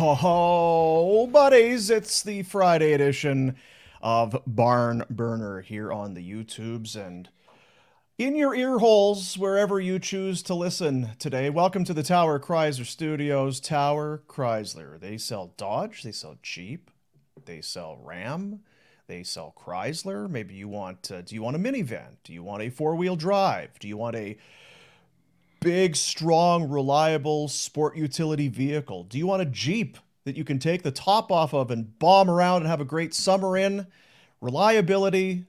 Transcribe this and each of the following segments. Oh, buddies, it's the Friday edition of Barn Burner here on the YouTubes and in your ear holes, wherever you choose to listen today. Welcome to the Tower Chrysler Studios. Tower Chrysler. They sell Dodge, they sell Jeep, they sell Ram, they sell Chrysler. Maybe you want, do you want a minivan? Do you want a four-wheel drive? Do you want a big, strong, reliable sport utility vehicle? Do you want a Jeep that you can take the top off of and bomb around and have a great summer in? Reliability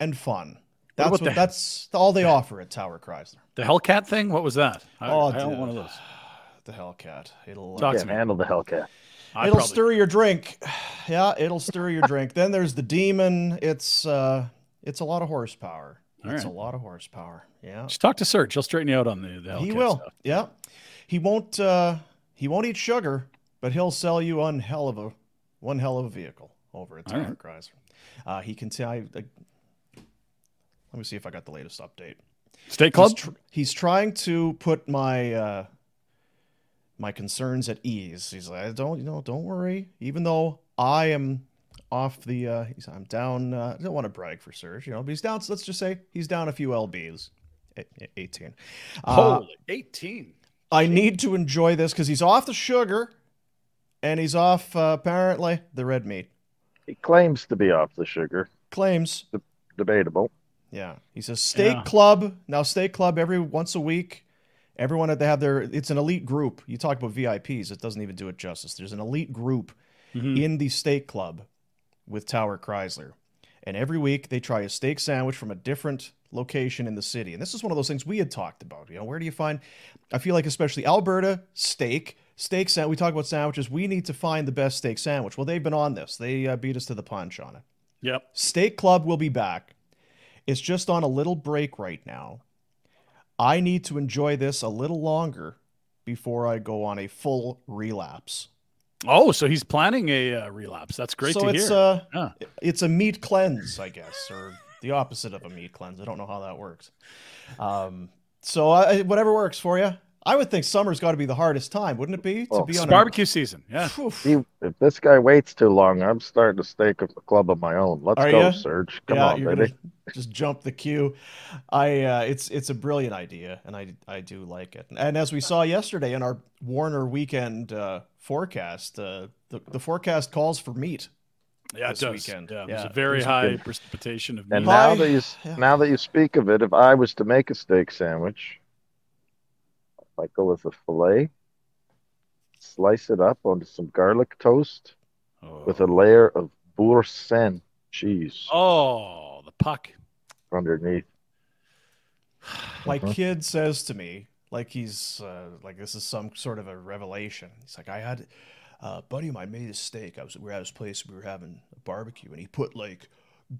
and fun. That's all they offer at Tower Chrysler. The Hellcat thing? What was that? I don't want one of those. The Hellcat. It'll handle the Hellcat. It'll stir your drink. Yeah, it'll stir your drink. Then there's the Demon. It's a lot of horsepower. That's a lot of horsepower. Yeah. Just talk to Serge. He'll straighten you out on the Hellcat. He will. Stuff. Yeah. He won't eat sugar, but he'll sell you one hell of a vehicle over at Tower Chrysler. He can tell. Let me see if I got the latest update. State Club. He's trying to put my my concerns at ease. He's like, don't worry. Even though I am off the, I'm down. I don't want to brag for Serge, but he's down. So let's just say he's down a few lbs, 18. Holy 18. I need to enjoy this because he's off the sugar, and he's off apparently the red meat. He claims to be off the sugar. Claims debatable. Yeah, he says Steak Club now. Steak Club every once a week. Everyone had to have their. It's an elite group. You talk about VIPs. It doesn't even do it justice. There's an elite group in the Steak Club with Tower Chrysler. And every week they try a steak sandwich from a different location in the city. And this is one of those things we had talked about. Where do you find, I feel like especially Alberta, steak sandwich. We talk about sandwiches. We need to find the best steak sandwich. Well, they've been on this. They beat us to the punch on it. Yep. Steak Club will be back. It's just on a little break right now. I need to enjoy this a little longer before I go on a full relapse. Oh, so he's planning a relapse. That's great to hear. So it's a meat cleanse, I guess, or the opposite of a meat cleanse. I don't know how that works. So whatever works for you. I would think summer's got to be the hardest time, wouldn't it be? Well, to be on barbecue season, yeah. If this guy waits too long, I'm starting to stake a club of my own. Let's go, Serge. Come on, baby. Just jump the queue. It's a brilliant idea, and I do like it. And as we saw yesterday in our Warner weekend forecast, the forecast calls for meat. Yeah, this weekend. Yeah, there's a very high precipitation of meat. And now that you speak of it, if I was to make a steak sandwich, I go with a fillet, slice it up onto some garlic toast with a layer of boursin cheese. Oh, the puck. Underneath. My kid says to me, like he's like this is some sort of a revelation. He's like, I had a buddy of mine made a steak. We were at his place. We were having a barbecue, and he put like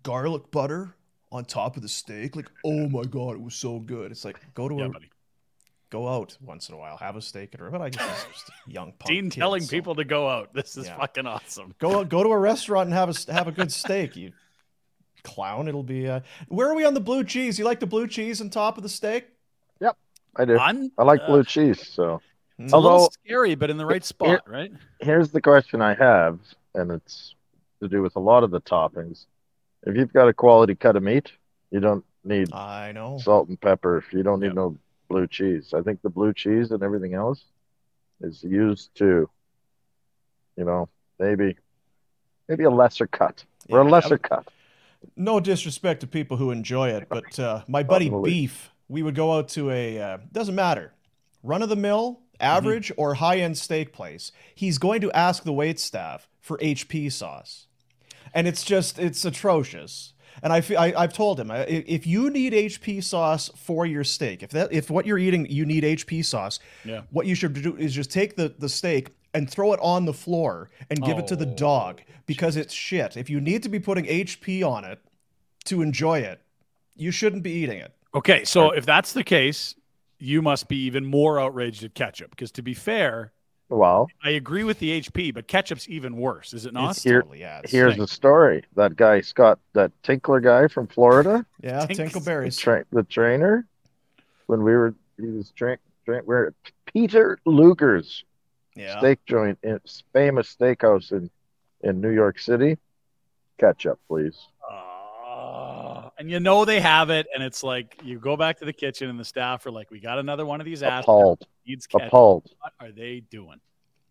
garlic butter on top of the steak. Like, oh my God, it was so good. It's like, go out once in a while, have a steak at her. But I guess it's just a young punk Dean kid, telling people to go out. This is fucking awesome. Go to a restaurant and have a good steak, you clown. It'll be. Where are we on the blue cheese? You like the blue cheese on top of the steak? Yep, I do. I like blue cheese. So it's a little scary, but in the right spot, right? Here's the question I have, and it's to do with a lot of the toppings. If you've got a quality cut of meat, you don't need salt and pepper. If you don't need no blue cheese. I think the blue cheese and everything else is used to, maybe a lesser cut or a lesser cut. No disrespect to people who enjoy it, but my buddy Beef, we would go out to a doesn't matter, run-of-the-mill, average or high-end steak place. He's going to ask the waitstaff for HP sauce, and it's atrocious. And I've told him, if you need HP sauce for your steak, if what you're eating, you need HP sauce, what you should do is just take the steak and throw it on the floor and give it to the dog, because it's shit. If you need to be putting HP on it to enjoy it, you shouldn't be eating it. Okay, so if that's the case, you must be even more outraged at ketchup, because to be fair, I agree with the HP, but ketchup's even worse, is it not? Here's the story. That guy, Scott, that Tinkler guy from Florida. Yeah, Tinkleberries. The trainer, when we were at Peter Luger's steak joint, famous steakhouse in New York City. Ketchup, please. And they have it, and it's like you go back to the kitchen, and the staff are like, "We got another one of these assholes." Appalled. What are they doing?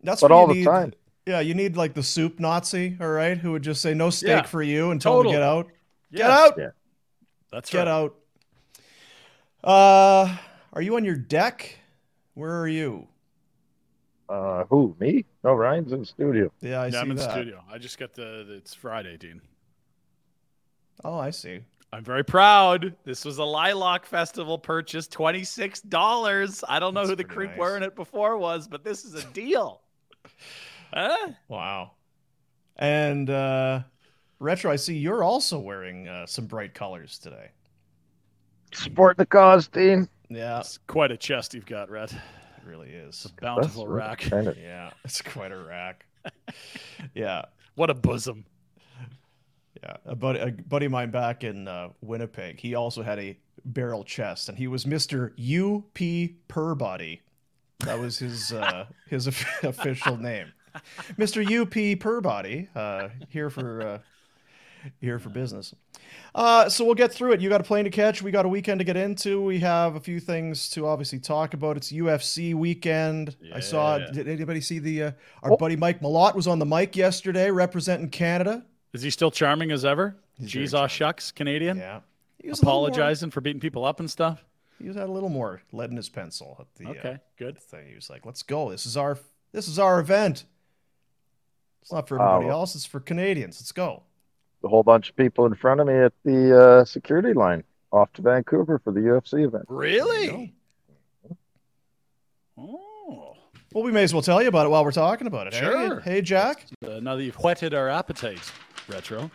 That's all the time. Yeah, you need like the soup Nazi, all right, who would just say no steak for you and tell them to get out. Get out. Yeah. Get out. Are you on your deck? Where are you? Who, me? No, Ryan's in the studio. Yeah, I'm in the studio. I just got it's Friday, Dean. Oh, I see. I'm very proud. This was a Lilac Festival purchase, $26. I don't know who the creep wearing it before was, but this is a deal. Huh? Wow. And Retro, I see you're also wearing some bright colors today. Support the cause, Dean. Yeah. It's quite a chest you've got, Rhett. It really is. It's a bountiful rack. Yeah, it's quite a rack. Yeah. What a bosom. Yeah, a buddy of mine back in Winnipeg, he also had a barrel chest, and he was Mr. U.P. Perbody. That was his his official name. Mr. U.P. Perbody, here for business. So we'll get through it. You got a plane to catch. We got a weekend to get into. We have a few things to obviously talk about. It's UFC weekend. Yeah. I saw it. Did anybody see the our buddy Mike Malott was on the mic yesterday representing Canada. Is he still charming as ever? Jeez, aw shucks, Canadian. Yeah, he was apologizing for beating people up and stuff. He was had a little more lead in his pencil at the good thing. He was like, "Let's go. This is our event. It's not for everybody else. It's for Canadians. Let's go." A whole bunch of people in front of me at the security line off to Vancouver for the UFC event. Really? Oh. Well, we may as well tell you about it while we're talking about it. Sure. Hey, Jack. Now that you've whetted our appetite. Retro.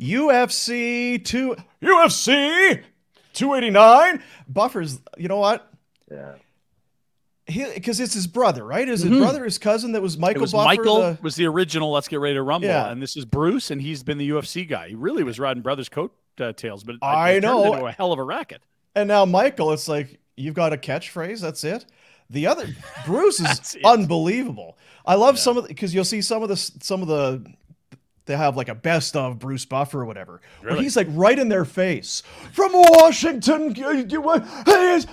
UFC 289. Buffer's, you know what? Yeah. Because it's his brother, right? Is his brother, his cousin that was Michael Buffer? Michael was the original Let's Get Ready to Rumble. Yeah. And this is Bruce, and he's been the UFC guy. He really was riding brothers' coattails, but it turned into a hell of a racket. And now Michael, it's like, you've got a catchphrase, that's it. The other Bruce is unbelievable. I love some of, because you'll see some of the they have like a best of Bruce Buffer or whatever. Really? Where he's like right in their face. From Washington, he is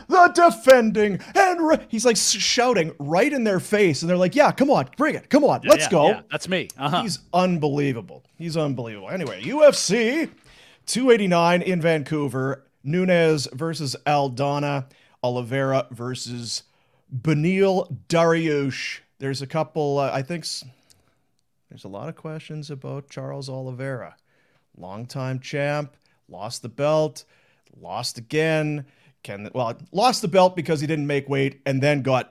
the defending. And he's like shouting right in their face. And they're like, yeah, come on, bring it. Come on, let's go. Yeah, that's me. Uh-huh. He's unbelievable. He's unbelievable. Anyway, UFC 289 in Vancouver. Nunes versus Aldana. Oliveira versus Benil Dariush. There's a couple, I think... There's a lot of questions about Charles Oliveira. Longtime champ, lost the belt, lost again. Lost the belt because he didn't make weight and then got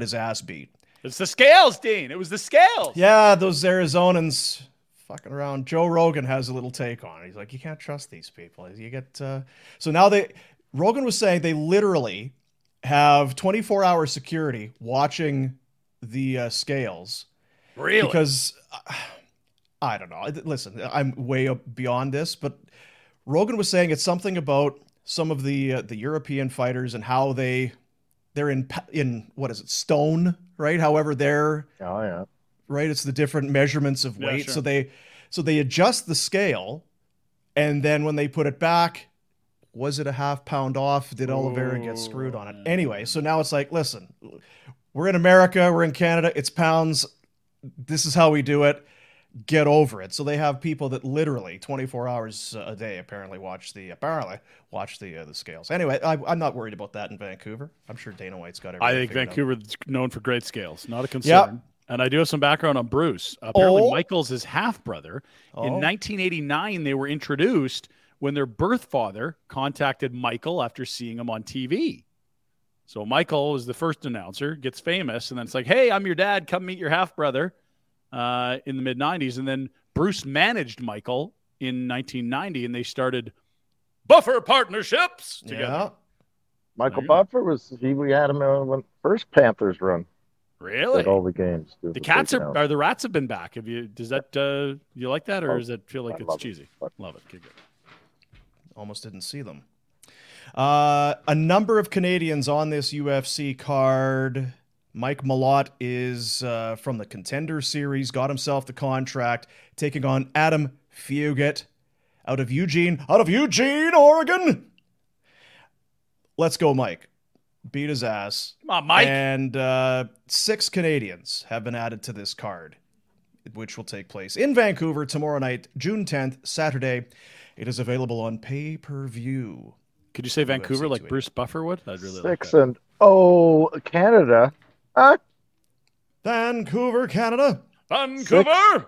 his ass beat. It's the scales, Dean. It was the scales. Yeah, those Arizonans fucking around. Joe Rogan has a little take on it. He's like, you can't trust these people. You get so now Rogan was saying they literally have 24-hour security watching the scales. Really? Because I don't know. Listen, I'm way up beyond this, but Rogan was saying it's something about some of the European fighters and how they're in what is it, stone, right? However, they're right. It's the different measurements of weight, sure. so they adjust the scale, and then when they put it back, was it a half pound off? Did Oliveira get screwed on it? Anyway, so now it's like, listen, we're in America, we're in Canada, it's pounds. This is how we do it. Get over it. So they have people that literally 24 hours a day apparently watch the scales. Anyway, I'm not worried about that in Vancouver. I'm sure Dana White's got everything. I think Vancouver's known for great scales. Not a concern. Yep. And I do have some background on Bruce. Apparently, Michael's his half-brother. In 1989, they were introduced when their birth father contacted Michael after seeing him on TV. So Michael is the first announcer, gets famous, and then it's like, hey, I'm your dad. Come meet your half-brother in the mid-'90s. And then Bruce managed Michael in 1990, and they started Buffer Partnerships together. Yeah. Michael Buffer we had him when first Panthers run. Really? All the games. The Cats are the Rats have been back. Have you? Does that you like that, or does it feel like it's cheesy? Love it. Good. Almost didn't see them. A number of Canadians on this UFC card. Mike Malott is from the Contender Series, got himself the contract, taking on Adam Fugit out of Eugene, Oregon. Let's go, Mike. Beat his ass. Come on, Mike. And 6 Canadians have been added to this card, which will take place in Vancouver tomorrow night, June 10th, Saturday. It is available on pay-per-view. Could you say Vancouver like Bruce Buffer would? I'd really like that. 6-0 Canada. Vancouver, Canada. Vancouver.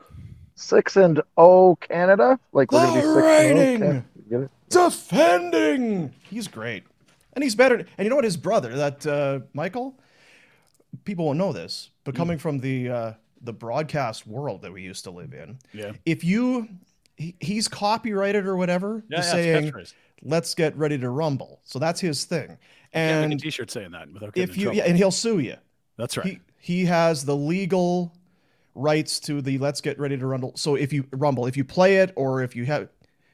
6-0 Canada. Like we're gonna be 6-0. Get it? Defending. He's great, and he's better. And you know what? His brother, that Michael. People won't know this, but coming from the broadcast world that we used to live in, if you, he's copyrighted or whatever, saying. Let's get ready to rumble. So that's his thing. And make a T-shirt saying that without getting in trouble. And he'll sue you. That's right. He has the legal rights to the "Let's Get Ready to Rumble." So if you play it or if you have,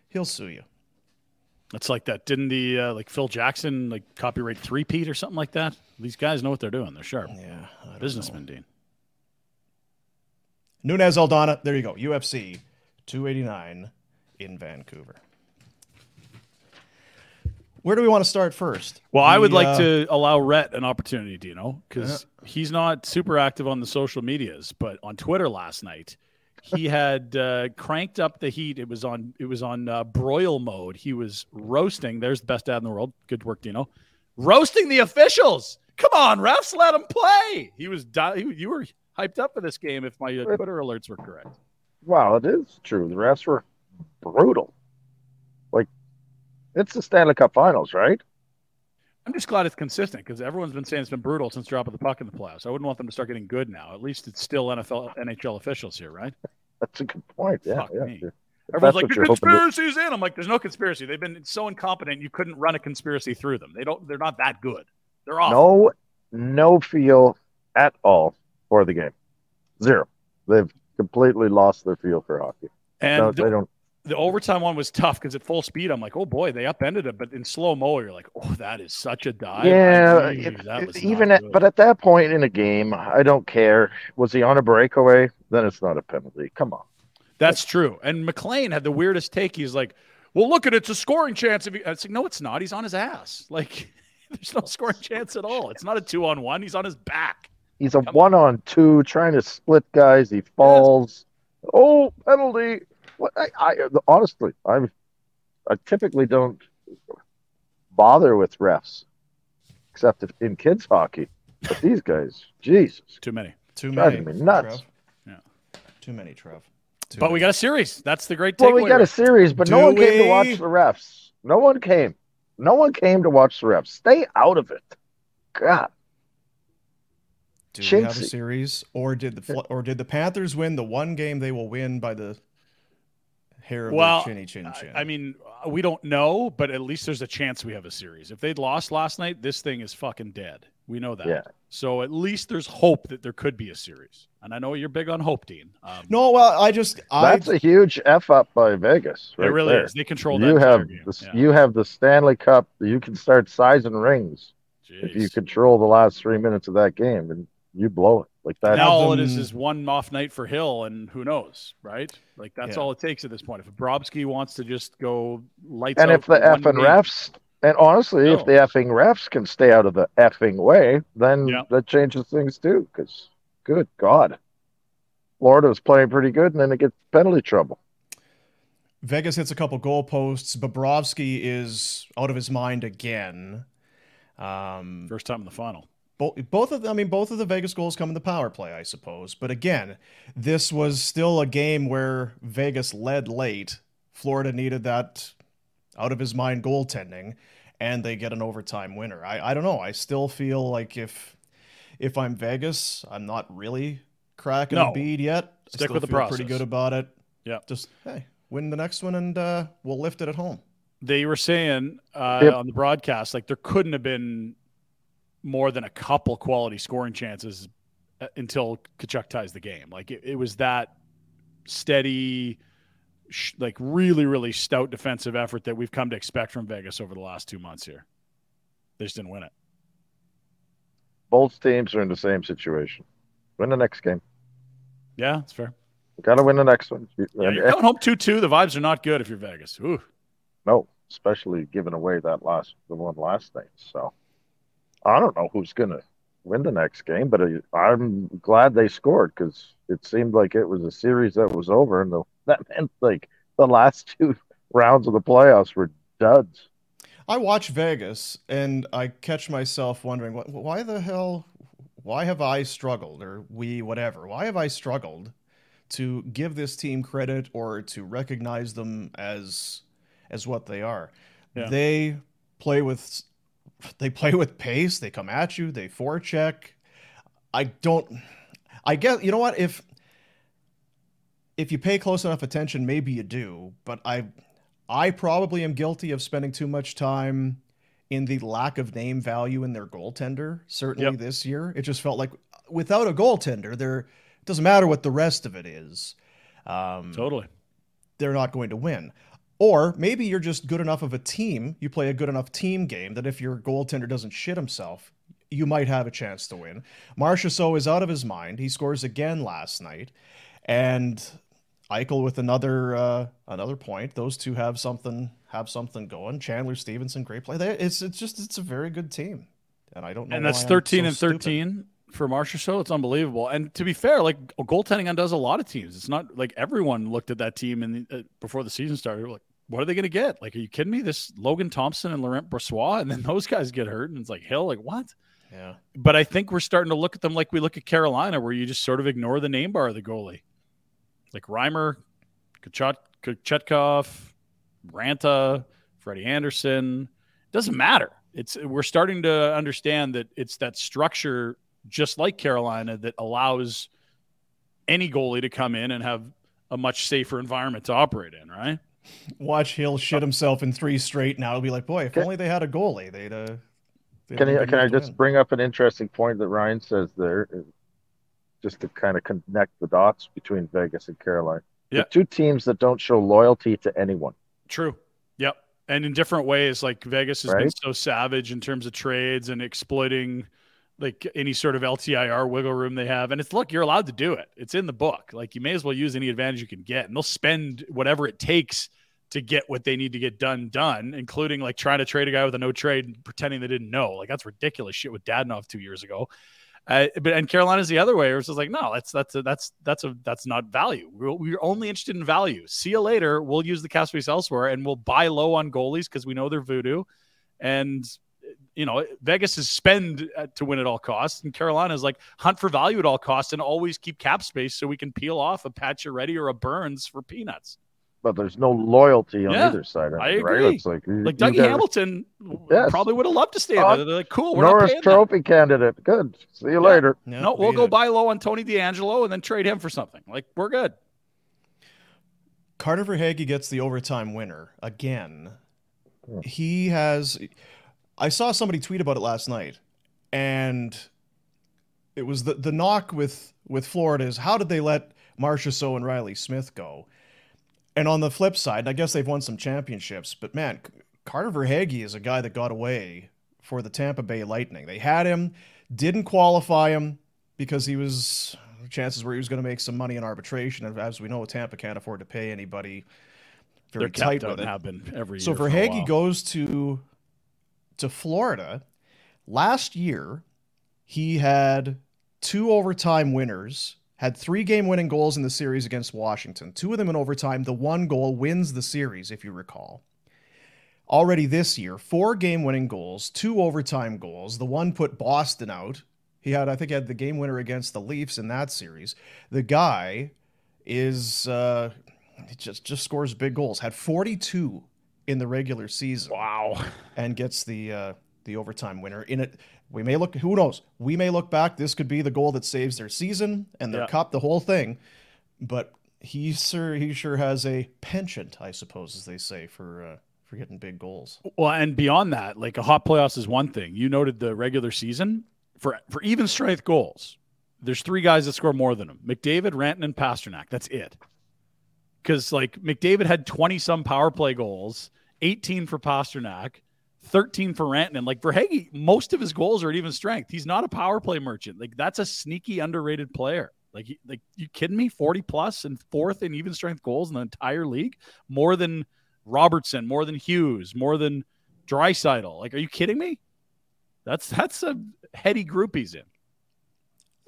he'll sue you. That's like that. Didn't the like Phil Jackson like copyright three-peat or something like that? These guys know what they're doing. They're sharp. Yeah, businessman Dean. Nunes Aldana. There you go. UFC 289 in Vancouver. Where do we want to start first? Well, I would like to allow Rhett an opportunity, Dino, because he's not super active on the social medias, but on Twitter last night, he had cranked up the heat. It was on broil mode. He was roasting. There's the best ad in the world. Good work, Dino. Roasting the officials. Come on, refs, let them play. He was. You were hyped up for this game if my Twitter alerts were correct. Wow, it is true. The refs were brutal. It's the Stanley Cup Finals, right? I'm just glad it's consistent because everyone's been saying it's been brutal since dropping the puck in the playoffs. I wouldn't want them to start getting good now. At least it's still NFL, NHL officials here, right? That's a good point. Yeah, everyone's like, the conspiracy's in. I'm like, there's no conspiracy. They've been so incompetent you couldn't run a conspiracy through them. They're not that good. They're awful. No feel at all for the game. Zero. They've completely lost their feel for hockey. And no, they don't. the overtime one was tough because at full speed, I'm like, oh boy, they upended it. But in slow mo, you're like, oh, that is such a dive. Yeah, but at that point in the game, I don't care. Was he on a breakaway? Then it's not a penalty. Come on. That's true. And McLean had the weirdest take. He's like, well, look at it. It's a scoring chance. It's like, no, it's not. He's on his ass. Like, there's no scoring chance at all. It's not a 2-on-1. He's on his back. He's a 1-on-2 trying to split guys. He falls. Yes. Oh, penalty. Honestly, I typically don't bother with refs, except in kids hockey. But these guys, Jesus. Too many. Me nuts. Yeah. Too many. We got a series. That's the great takeaway. Well, we got a series, but no one came to watch the refs. No one came to watch the refs. Stay out of it. God. Do we have a series, or did the Panthers win the one game they will win by the hair of their chin? I mean, we don't know, but at least there's a chance we have a series. If they'd lost last night, this thing is fucking dead. We know that. Yeah. So at least there's hope that there could be a series. And I know you're big on hope, Dean. That's a huge F up by Vegas. Right, it really there. Is. They control that. You have the Stanley Cup. You can start sizing rings. Jeez. If you control the last 3 minutes of that game, and you blow it like that. Now all it is one off night for Hill, and who knows, right? Like that's all it takes at this point. If Bobrovsky wants to just go lights out, and if the effing refs, and honestly, if the effing refs can stay out of the effing way, then that changes things too. Because good God, Florida was playing pretty good, and then they get penalty trouble. Vegas hits a couple goalposts. Bobrovsky is out of his mind again. First time in the final. Both of the Vegas goals come in the power play, I suppose. But again, this was still a game where Vegas led late. Florida needed that out of his mind goaltending, and they get an overtime winner. I don't know. I still feel like if I'm Vegas, I'm not really cracking a bead yet. Stick with the process. Pretty good about it. Yeah. Just win the next one, and we'll lift it at home. They were saying on the broadcast, like, there couldn't have been more than a couple quality scoring chances until Tkachuk ties the game. Like, it was that steady, like, really, really stout defensive effort that we've come to expect from Vegas over the last 2 months here. They just didn't win it. Both teams are in the same situation. Win the next game. Yeah, that's fair. You got to win the next one. Yeah, you're going home 2-2. The vibes are not good if you're Vegas. Ooh. No, especially giving away the one last night. So I don't know who's going to win the next game, but I'm glad they scored, because it seemed like it was a series that was over, and that meant like the last two rounds of the playoffs were duds. I watch Vegas, and I catch myself wondering, why have I struggled, or why have I struggled to give this team credit or to recognize them as what they are. Yeah. They play with pace. They come at you. They forecheck. I guess, you know what? If you pay close enough attention, maybe you do, but I probably am guilty of spending too much time in the lack of name value in their goaltender. Certainly this year, it just felt like without a goaltender, it doesn't matter what the rest of it is. Totally. They're not going to win. Or maybe you're just good enough of a team, you play a good enough team game, that if your goaltender doesn't shit himself, you might have a chance to win. Marchessault is out of his mind. He scores again last night. And Eichel with another point. Those two have something going. Chandler Stevenson, great play. It's a very good team. And I don't know. And that's 13-13 for Marchessault. It's unbelievable. And to be fair, like, goaltending undoes a lot of teams. It's not like everyone looked at that team before the season started. Like, what are they going to get? Like, are you kidding me? This Logan Thompson and Laurent Brossoit, and then those guys get hurt, and it's like, Hill, like, what? Yeah. But I think we're starting to look at them like we look at Carolina, where you just sort of ignore the name bar of the goalie. Like Reimer, Kachetkov, Ranta, Freddie Anderson. It doesn't matter. We're starting to understand that it's that structure, just like Carolina, that allows any goalie to come in and have a much safer environment to operate in, right? Watch Hill shit himself in three straight now. It'll be like, boy, if only they had a goalie, they'd Can I just bring up an interesting point that Ryan says there, just to kind of connect the dots between Vegas and Carolina? Yeah. The two teams that don't show loyalty to anyone. True. Yep. And in different ways, like Vegas has been so savage in terms of trades and exploiting like any sort of LTIR wiggle room they have. And it's, look, you're allowed to do it. It's in the book. Like, you may as well use any advantage you can get, and they'll spend whatever it takes to get what they need to get done, including like trying to trade a guy with a no trade and pretending they didn't know. Like, that's ridiculous shit with Dadonov 2 years ago. But Carolina's the other way. It was just like, no, that's not value. We're only interested in value. See you later. We'll use the cap space elsewhere, and we'll buy low on goalies because we know they're voodoo. And you know, Vegas is spend to win at all costs, and Carolina's like hunt for value at all costs and always keep cap space so we can peel off a Pacioretty or a Burns for peanuts. But there's no loyalty on either side. I agree. Right? It's like Dougie Hamilton probably would have loved to stay there. They're like, cool, we're Norris not paying Trophy them. Candidate. Good. See you later. No, we'll go buy low on Tony DeAngelo and then trade him for something. Like, we're good. Carter Verhaeghe gets the overtime winner again. He has... I saw somebody tweet about it last night, and it was the knock with Florida is, how did they let Marchessault and Riley Smith go? And on the flip side, I guess they've won some championships, but man, Carter Verhaeghe is a guy that got away for the Tampa Bay Lightning. They had him, didn't qualify him because he was, chances were he was going to make some money in arbitration. And as we know, Tampa can't afford to pay anybody. Very tight with it. Happen every so year Verhaeghe goes to Florida. Last year, he had 2 overtime winners. Had 3 game-winning goals in the series against Washington. 2 of them in overtime. The one goal wins the series, if you recall. Already this year, 4 game-winning goals, 2 overtime goals. The one put Boston out. He had, I think, the game winner against the Leafs in that series. The guy is just scores big goals. Had 42 in the regular season. Wow! And gets the overtime winner in it. We may look, who knows? We may look back. This could be the goal that saves their season and their cup, the whole thing. But he sure has a penchant, I suppose, as they say, for getting big goals. Well, and beyond that, like, a hot playoffs is one thing. You noted the regular season for even strength goals. There's 3 guys that score more than him: McDavid, Rantanen, and Pasternak. That's it. Because like McDavid had 20 some power play goals, 18 for Pasternak. 13 for Rantanen. Like, Verhaeghe, most of his goals are at even strength. He's not a power play merchant. Like, that's a sneaky, underrated player. Like, you kidding me? 40 plus and 4th in even strength goals in the entire league, more than Robertson, more than Hughes, more than Draisaitl. Like, are you kidding me? That's a heady group he's in.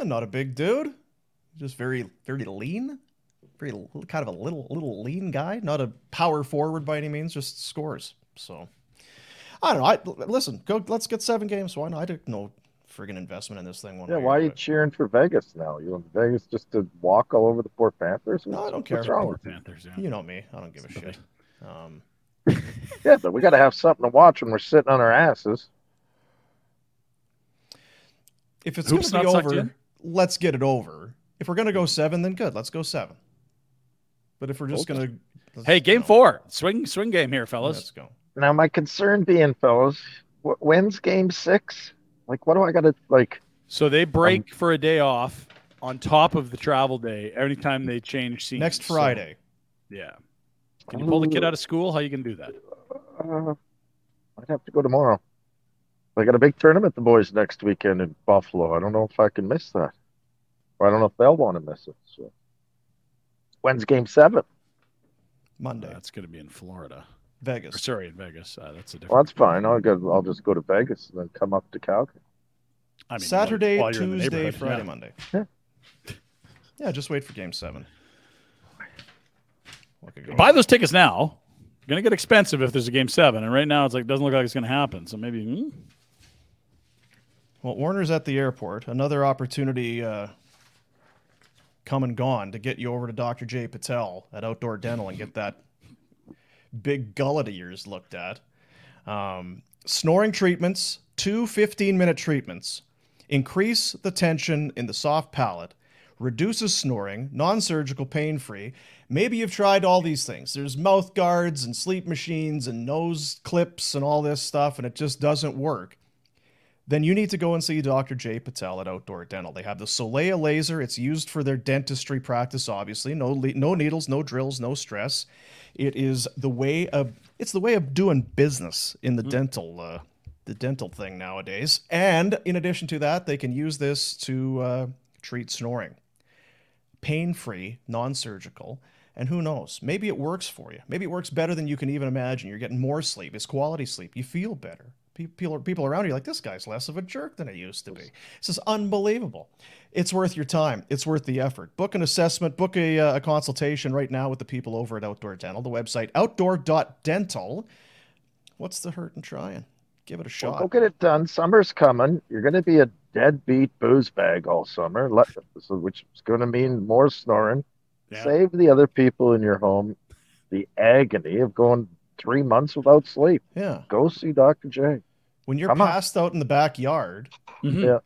I'm not a big dude. Just very, very lean. Very kind of a little lean guy. Not a power forward by any means. Just scores. So. I don't know. Listen, go. Let's get 7 games. Why not? I did no friggin' investment in this thing. Why are you cheering for Vegas now? You want Vegas just to walk all over the poor Panthers? No, I don't care. What's wrong with Panthers? Yeah. You know me. I don't give a shit. Yeah, but we got to have something to watch when we're sitting on our asses. If it's going to be over, let's get it over. If we're going to go 7, then good. Let's go 7. But if we're just going to... Hey, game 4. Swing game here, fellas. Let's go. Now, my concern being, fellas, when's game 6? Like, what do I got to, like... So they break for a day off on top of the travel day every time they change scenes. Next Friday. So, yeah. Can you pull the kid out of school? How you going to do that? I'd have to go tomorrow. I got a big tournament, the boys, next weekend in Buffalo. I don't know if I can miss that. Or I don't know if they'll want to miss it. So. When's game 7? Monday. That's going to be in Florida. Vegas. In Vegas. That's a different. Well, that's fine. I'll just go to Vegas and then come up to Calgary. I mean, Saturday, Tuesday, Friday, Monday. Yeah. Yeah, just wait for game 7. Buy those tickets now. It's going to get expensive if there's a game 7, and right now it's like doesn't look like it's going to happen. So maybe. Well, Warner's at the airport. Another opportunity come and gone to get you over to Dr. Jay Patel at Outdoor Dental and get that big gullet of yours looked at. Snoring treatments, 2 15-minute treatments, increase the tension in the soft palate, reduces snoring, non-surgical, pain-free. Maybe you've tried all these things. There's mouth guards and sleep machines and nose clips and all this stuff, and it just doesn't work. then you need to go and see Dr. Jay Patel at Outdoor Dental. They have the Solea laser. It's used for their dentistry practice, obviously. No needles, no drills, no stress. It is the way of doing business in the dental thing nowadays. And in addition to that, they can use this to treat snoring. Pain-free, non-surgical. And who knows? Maybe it works for you. Maybe it works better than you can even imagine. You're getting more sleep. It's quality sleep. You feel better. People around you are like, this guy's less of a jerk than he used to be. This is unbelievable. It's worth your time. It's worth the effort. Book an assessment. Book a consultation right now with the people over at Outdoor Dental. The website, outdoor.dental. What's the hurt in trying? Give it a shot. Well, go get it done. Summer's coming. You're going to be a deadbeat booze bag all summer, which is going to mean more snoring. Yeah. Save the other people in your home the agony of going 3 months without sleep. Yeah. Go see Dr. J. When you're passed out in the backyard. Mm-hmm. Yeah.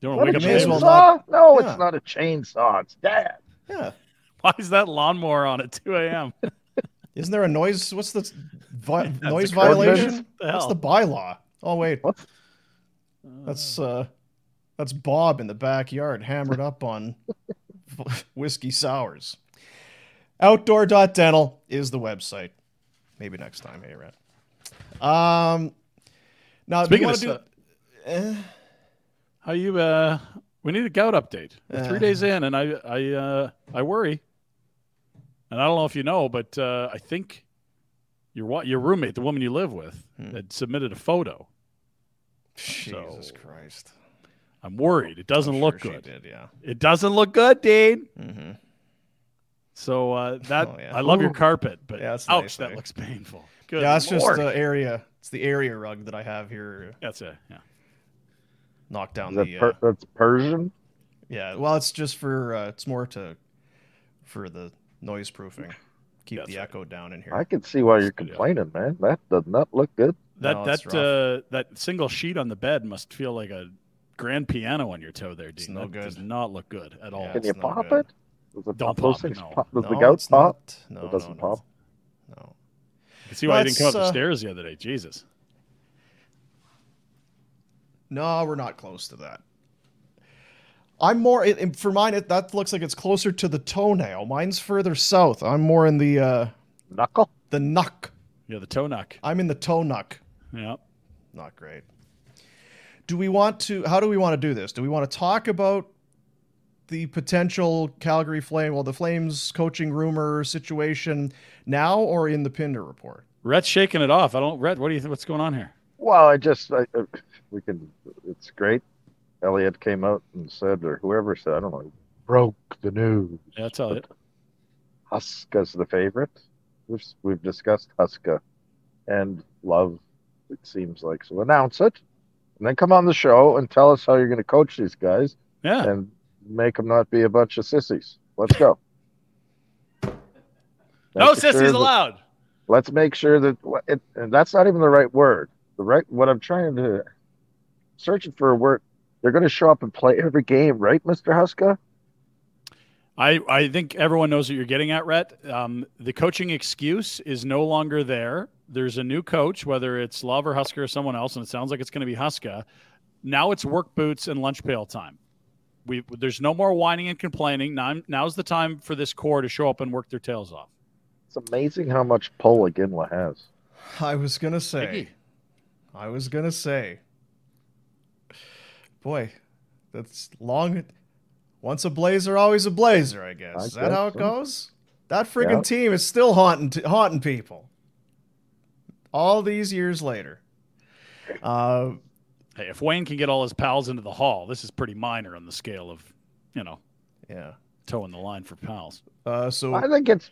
Don't wake up. It's not a chainsaw. It's dad. Yeah. Why is that lawnmower on at 2 a.m.? Isn't there a noise? What's the noise violation? What's the bylaw? Oh, wait. What? That's Bob in the backyard hammered up on whiskey sours. Outdoor.dental is the website. Maybe next time, hey, Red. Now, speaking of stuff, how you? We need a gout update. We're 3 days in, and I worry. And I don't know if you know, but I think your roommate, the woman you live with, had submitted a photo. Jesus Christ! I'm worried. It doesn't look good. She did, yeah. It doesn't look good, Dean. Mm-hmm. So I love your carpet, but ouch, that looks painful. Good. Yeah, it's just the area. It's the area rug that I have here. That's it. Yeah. Knock down that's Persian. Yeah. Well, it's just for for the noise proofing, keep the echo down in here. I can see why you're complaining, man. That does not look good. That single sheet on the bed must feel like a grand piano on your toe there, Dean. It's no good. Does not look good at all. Yeah, can you pop it? Don't pop. Does the gout pop? No, it doesn't pop. No. You can see why you didn't come up the stairs the other day. Jesus. No, we're not close to that. I'm more for mine. That looks like it's closer to the toenail. Mine's further south. I'm more in the knuckle. The knuck. Yeah, the toe knuck. I'm in the toe knuck. Yeah, not great. Do we want to? How do we want to do this? Do we want to talk about the potential Calgary Flame? Well, the Flames coaching rumor situation now, or in the Pinder report? Rhett's shaking it off. Rhett, what do you think? What's going on here? Well, we can. It's great. Elliot came out and said, or whoever said, I don't know, broke the news. Yeah, that's Elliot. Huska's the favorite. We've discussed Huska and Love, it seems like. So announce it, and then come on the show and tell us how you're going to coach these guys. Yeah. And make them not be a bunch of sissies. Let's go. No sissies allowed. Let's make sure that and that's not even the right word. What I'm trying to searching for a word. They're going to show up and play every game, right, Mr. Huska? I think everyone knows what you're getting at, Rhett. The coaching excuse is no longer there. There's a new coach, whether it's Love or Huska or someone else, and it sounds like it's going to be Huska. Now it's work boots and lunch pail time. There's no more whining and complaining. Now's the time for this core to show up and work their tails off. It's amazing how much pull Iginla has. I was going to say. Boy, that's long. Once a blazer, always a blazer, I guess. Is that how it goes? That friggin' team is still haunting people. All these years later. Hey, if Wayne can get all his pals into the hall, this is pretty minor on the scale of, toeing the line for pals. So I think it's,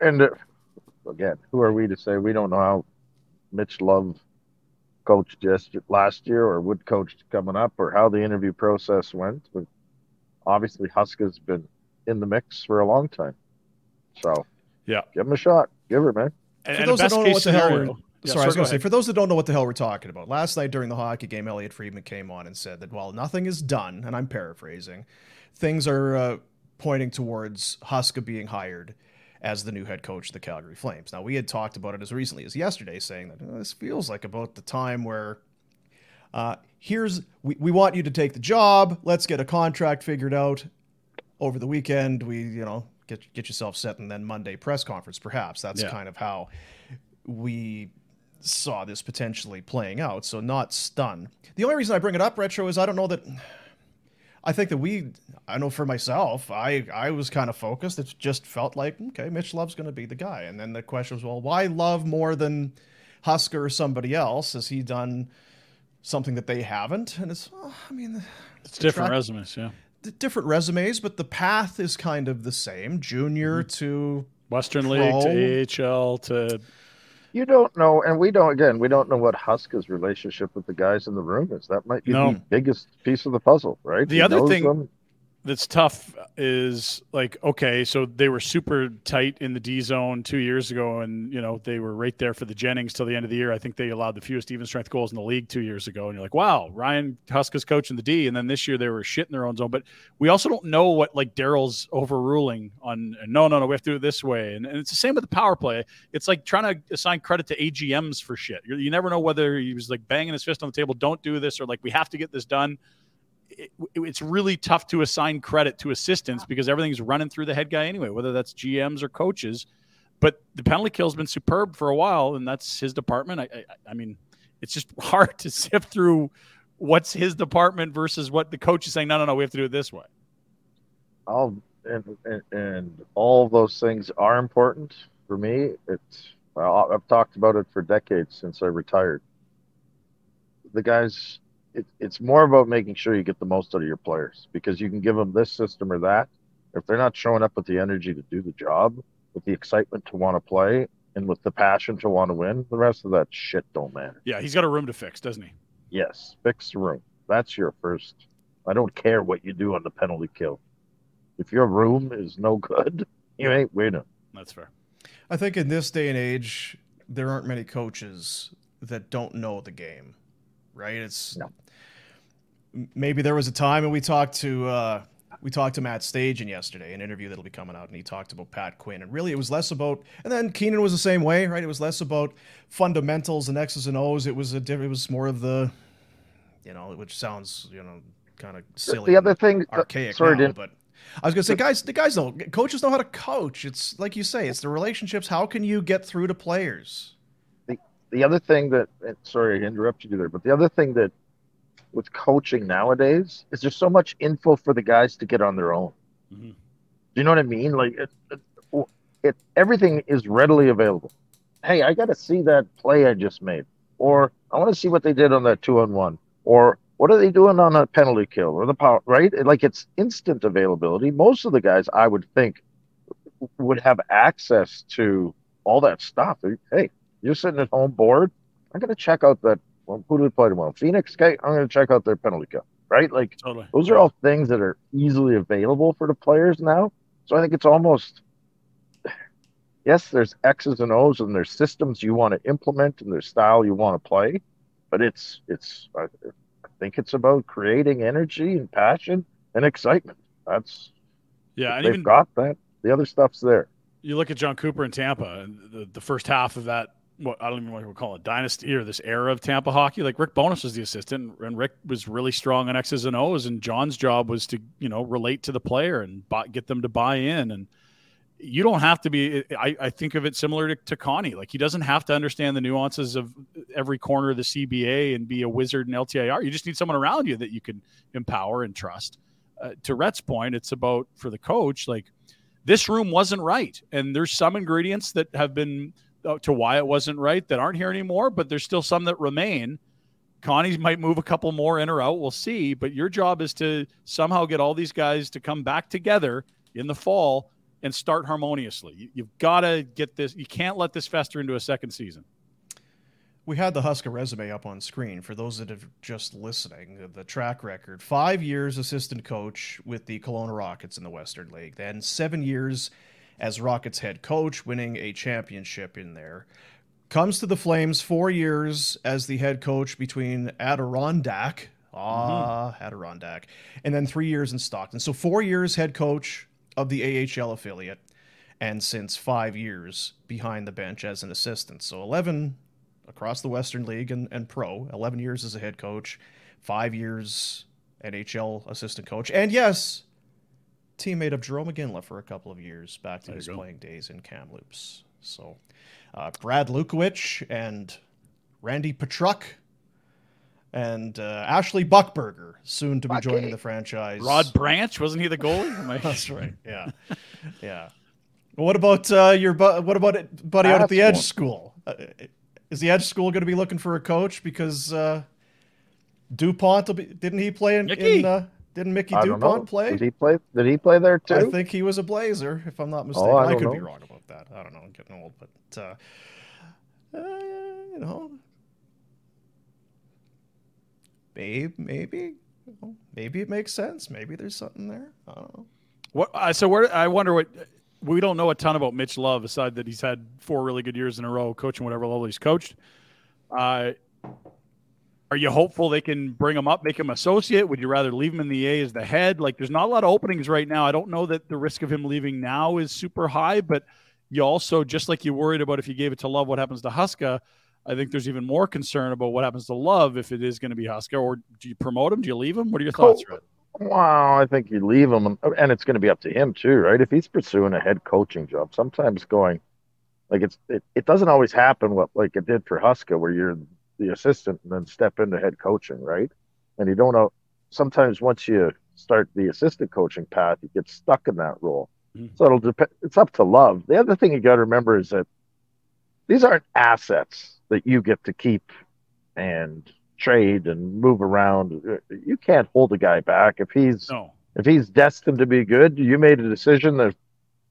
again, who are we to say we don't know how Mitch Love coached just last year or would coach coming up or how the interview process went. But obviously Huska's been in the mix for a long time. So give him a shot. Give her, man. And for those that don't know what the hell for those that don't know what the hell we're talking about, last night during the hockey game, Elliot Friedman came on and said that while nothing is done, and I'm paraphrasing, things are pointing towards Huska being hired as the new head coach of the Calgary Flames. Now, we had talked about it as recently as yesterday, saying that this feels like about the time where We want you to take the job. Let's get a contract figured out over the weekend. Get yourself set, and then Monday press conference, perhaps. That's kind of how we saw this potentially playing out. So not stunned. The only reason I bring it up, Retro, is I was kind of focused. It just felt like, okay, Mitch Love's going to be the guy. And then the question was, well, why Love more than Huska or somebody else? Has he done something that they haven't? And it's different resumes, different resumes, but the path is kind of the same. Junior to Western Pro. League to AHL to... You don't know, and we don't know what Huska's relationship with the guys in the room is. That might be the biggest piece of the puzzle, right? The other thing that's tough is, like, okay, so they were super tight in the D zone 2 years ago, and they were right there for the Jennings till the end of the year. I think they allowed the fewest even strength goals in the league 2 years ago, and you're like, wow, Ryan Huska's coaching the D, and then this year they were shit in their own zone. But we also don't know what, like, Darryl's overruling on. No, we have to do it this way, and it's the same with the power play. It's like trying to assign credit to AGMs for shit. You never know whether he was like banging his fist on the table, don't do this, or like we have to get this done. It's really tough to assign credit to assistants because everything's running through the head guy anyway, whether that's GMs or coaches. But the penalty kill has been superb for a while, and that's his department. I mean, it's just hard to sift through what's his department versus what the coach is saying. No, we have to do it this way. And all those things are important for me. I've talked about it for decades since I retired. The guys. It's more about making sure you get the most out of your players, because you can give them this system or that. If they're not showing up with the energy to do the job, with the excitement to want to play, and with the passion to want to win, the rest of that shit don't matter. Yeah, he's got a room to fix, doesn't he? Yes, fix the room. That's your first. I don't care what you do on the penalty kill. If your room is no good, you ain't winning. That's fair. I think in this day and age, there aren't many coaches that don't know the game, right? Maybe there was a time, and we talked to Matt Stajan yesterday, an interview that'll be coming out, and he talked about Pat Quinn. And really, it was less about, and then Keenan was the same way, right? It was less about fundamentals and X's and O's. It was more of the, which sounds, kind of silly. The other thing, archaic now, but I was going to say, coaches know how to coach. It's like you say, it's the relationships. How can you get through to players? The other thing that, sorry, I interrupted you there, but the other thing that, with coaching nowadays, is there's so much info for the guys to get on their own. Mm-hmm. Do you know what I mean? Like, everything is readily available. Hey, I got to see that play I just made, or I want to see what they did on that 2-on-1, or what are they doing on a penalty kill or the power, right? Like, it's instant availability. Most of the guys, I would think, would have access to all that stuff. Hey, you're sitting at home bored. I'm going to check out that. Well, who do we play tomorrow? Phoenix? Okay, I'm going to check out their penalty kill, right? Like, totally. Those are all things that are easily available for the players now. So I think it's almost, yes, there's X's and O's, and there's systems you want to implement, and there's style you want to play. But I think it's about creating energy and passion and excitement. Got that. The other stuff's there. You look at John Cooper in Tampa, and the first half of that, I don't even know what we call it, dynasty or this era of Tampa hockey. Like, Rick Bowness was the assistant, and Rick was really strong on X's and O's, and John's job was to, relate to the player and get them to buy in. And you don't have to be, I think of it similar to Connie. Like, he doesn't have to understand the nuances of every corner of the CBA and be a wizard in LTIR. You just need someone around you that you can empower and trust. To Rhett's point, it's about, for the coach, like, this room wasn't right. And there's some ingredients that have been to why it wasn't right that aren't here anymore, but there's still some that remain. Connie might move a couple more in or out. We'll see. But your job is to somehow get all these guys to come back together in the fall and start harmoniously. You've got to get this. You can't let this fester into a second season. We had the Huska resume up on screen. For those that have just listening, the track record, 5 years assistant coach with the Kelowna Rockets in the Western League, then 7 years as Rockets head coach, winning a championship in there. Comes to the Flames, 4 years as the head coach between Adirondack, Adirondack, and then 3 years in Stockton. So 4 years head coach of the AHL affiliate, and since 5 years behind the bench as an assistant. So 11 across the Western League and pro, 11 years as a head coach, 5 years NHL assistant coach, and yes, teammate of Jerome McGinley for a couple of years back to his playing days in Kamloops. So Brad Lukowich and Randy Petruk and Ashley Buckberger soon to be joining the franchise. Rod Branch, wasn't he the goalie? That's right. Yeah, yeah. Well, what about buddy out at the Edge School? Is the Edge School going to be looking for a coach because DuPont? Didn't he play in didn't Mickey DuPont play? Did he play there too? I think he was a Blazer, if I'm not mistaken. I could be wrong about that. I don't know. I'm getting old, but you know, maybe it makes sense. Maybe there's something there. I don't know. I wonder what. We don't know a ton about Mitch Love, aside that he's had 4 really good years in a row coaching whatever level he's coached. Are you hopeful they can bring him up, make him associate? Would you rather leave him in the A as the head? Like, there's not a lot of openings right now. I don't know that the risk of him leaving now is super high, but you also, just like you worried about if you gave it to Love, what happens to Huska, I think there's even more concern about what happens to Love if it is going to be Huska. Or do you promote him? Do you leave him? What are your thoughts, Red? Wow, I think you leave him, and it's going to be up to him too, right? If he's pursuing a head coaching job, sometimes going like it doesn't always happen like it did for Huska, where you're the assistant and then step into head coaching, right? And you don't know. Sometimes once you start the assistant coaching path, you get stuck in that role. Mm-hmm. So it'll depend. It's up to Love. The other thing you got to remember is that these aren't assets that you get to keep and trade and move around. You can't hold a guy back if he's destined to be good. You made a decision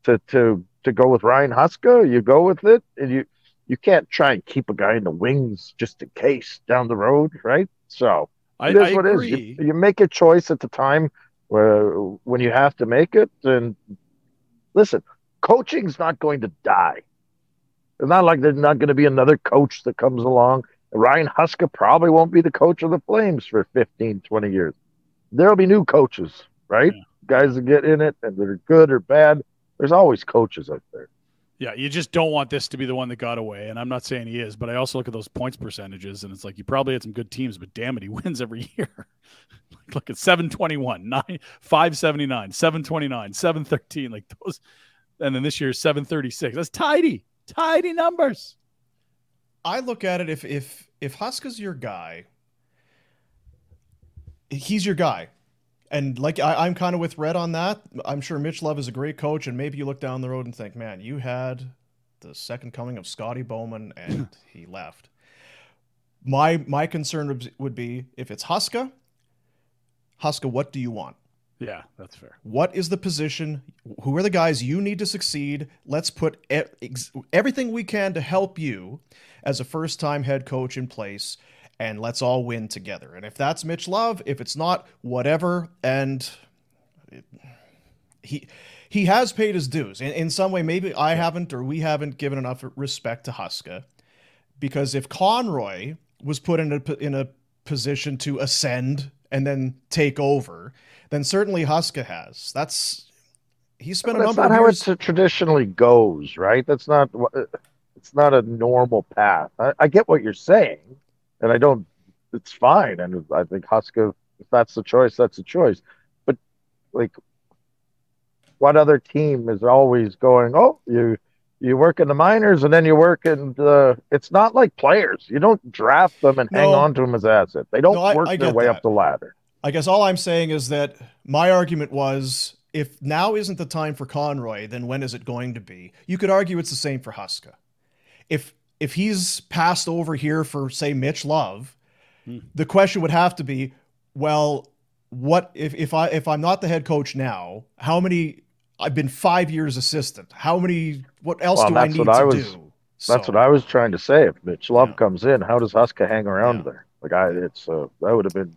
to go with Ryan Huska. You go with it, and you can't try and keep a guy in the wings just in case down the road, right? So it is what it is. You make a choice at the time when you have to make it. And listen, coaching's not going to die. It's not like there's not going to be another coach that comes along. Ryan Huska probably won't be the coach of the Flames for 15, 20 years. There'll be new coaches, right? Yeah. Guys that get in it and they're good or bad. There's always coaches out there. Yeah, you just don't want this to be the one that got away. And I'm not saying he is, but I also look at those points percentages and it's like, you probably had some good teams, but damn it, he wins every year. Look at 721, 579, 729, 713, like those. And then this year, 736. That's tidy numbers. I look at it if Huska's your guy, he's your guy. And like I'm kind of with Red on that. I'm sure Mitch Love is a great coach, and maybe you look down the road and think, man, you had the second coming of Scotty Bowman and he left. My concern would be if it's Huska, what do you want? Yeah, that's fair. What is the position? Who are the guys you need to succeed? Let's put everything we can to help you as a first-time head coach in place, and let's all win together. And if that's Mitch Love, if it's not, whatever. And he has paid his dues. In some way, maybe I haven't or we haven't given enough respect to Huska, because if Conroy was put in a position to ascend and then take over, then certainly Huska has. That's not how it traditionally goes, right? It's not a normal path. I get what you're saying, and I don't. It's fine, and I think Huska, if that's the choice, that's the choice. But like, what other team is always going? Oh, you work in the minors, and then you work in the. It's not like players. You don't draft them and hang on to them as assets. They don't work their way up the ladder. I guess all I'm saying is that my argument was, if now isn't the time for Conroy, then when is it going to be? You could argue it's the same for Huska. If he's passed over here for, say, Mitch Love, the question would have to be, well, what if I'm not the head coach now? How many? I've been 5 years assistant. How many? What else do I need to do? That's what I was trying to say. If Mitch Love comes in, how does Huska hang around there? Like that would have been.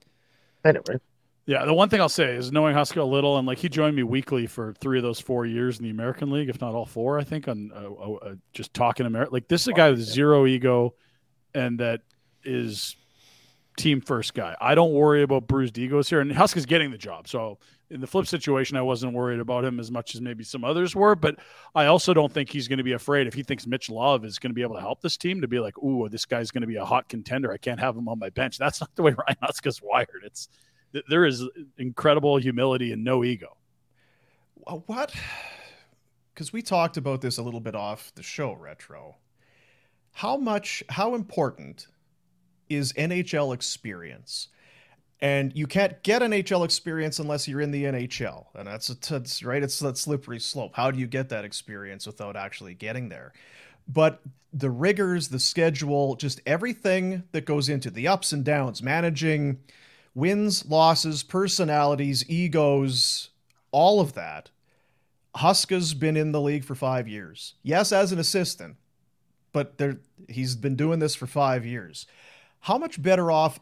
Anyway. Yeah, the one thing I'll say is knowing Huska a little, and like he joined me weekly for 3 of those 4 years in the American League, if not all 4, I think, on just talking American. Like, this is a guy with zero ego, and that is team first guy. I don't worry about bruised egos here, and Huska's getting the job, so in the flip situation, I wasn't worried about him as much as maybe some others were, but I also don't think he's going to be afraid if he thinks Mitch Love is going to be able to help this team to be like, ooh, this guy's going to be a hot contender. I can't have him on my bench. That's not the way Ryan Huska's wired. There is incredible humility and no ego. What? Because we talked about this a little bit off the show, Retro. How important is NHL experience? And you can't get NHL experience unless you're in the NHL. And that's right. It's that slippery slope. How do you get that experience without actually getting there? But the rigors, the schedule, just everything that goes into the ups and downs, managing wins, losses, personalities, egos, all of that. Huska's been in the league for 5 years. Yes, as an assistant, but he's been doing this for 5 years. How much better off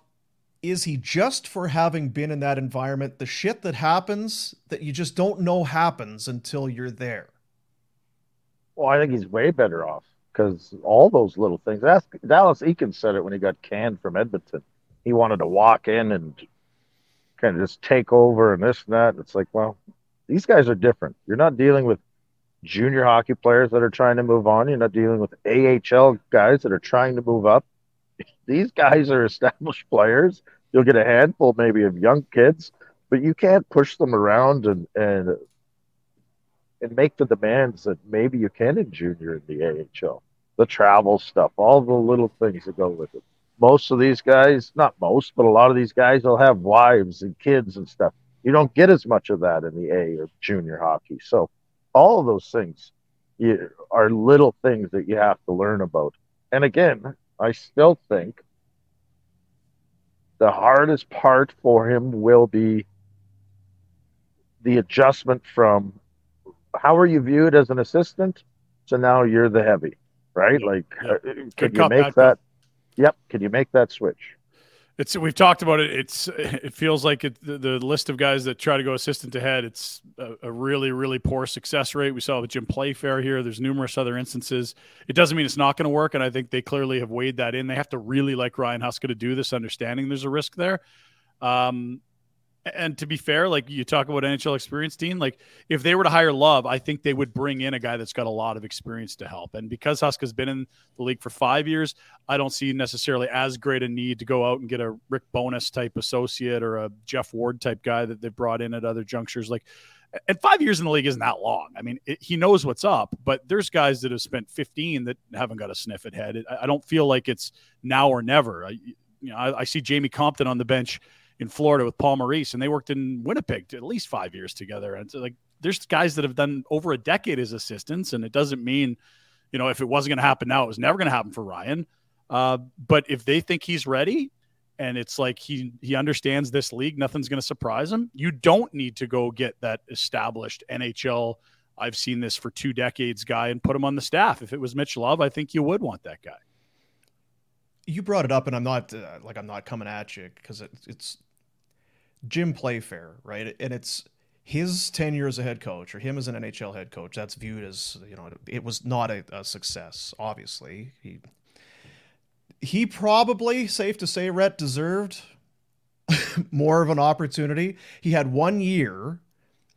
is he just for having been in that environment? The shit that happens that you just don't know happens until you're there. Well, I think he's way better off because all those little things. Ask Dallas Eakins said it when he got canned from Edmonton. He wanted to walk in and kind of just take over and this and that. It's like, well, these guys are different. You're not dealing with junior hockey players that are trying to move on. You're not dealing with AHL guys that are trying to move up. These guys are established players. You'll get a handful maybe of young kids, but you can't push them around and make the demands that maybe you can in junior in the AHL. The travel stuff, all the little things that go with it. Most of these guys, not most, but a lot of these guys will have wives and kids and stuff. You don't get as much of that in the A or junior hockey. So all of those things are little things that you have to learn about. And again, I still think the hardest part for him will be the adjustment from how are you viewed as an assistant to now you're the heavy, right? Like, can you make that? Yep. Can you make that switch? We've talked about it. It feels like the list of guys that try to go assistant to head, it's a really, really poor success rate. We saw with Jim Playfair here. There's numerous other instances. It doesn't mean it's not going to work, and I think they clearly have weighed that in. They have to really like Ryan Huska to do this, understanding there's a risk there. And to be fair, like you talk about NHL experience, Dean, like if they were to hire Love, I think they would bring in a guy that's got a lot of experience to help. And because Huska's been in the league for 5 years, I don't see necessarily as great a need to go out and get a Rick Bowness type associate or a Jeff Ward type guy that they brought in at other junctures. Like, and 5 years in the league isn't that long. I mean, he knows what's up, but there's guys that have spent 15 that haven't got a sniff at head. I don't feel like it's now or never. I see Jamie Compton on the bench in Florida with Paul Maurice, and they worked in Winnipeg at least 5 years together. And so, like, there's guys that have done over a decade as assistants, and it doesn't mean, you know, if it wasn't going to happen now, it was never going to happen for Ryan. But if they think he's ready and it's like he understands this league, nothing's going to surprise him. You don't need to go get that established NHL, I've seen this for 2 decades guy and put him on the staff. If it was Mitch Love, I think you would want that guy. You brought it up, and I'm not coming at you because it's Jim Playfair, right? And it's his tenure as a head coach or him as an NHL head coach. That's viewed as, you know, it was not a success, obviously. He probably, safe to say, Rhett, deserved more of an opportunity. He had 1 year.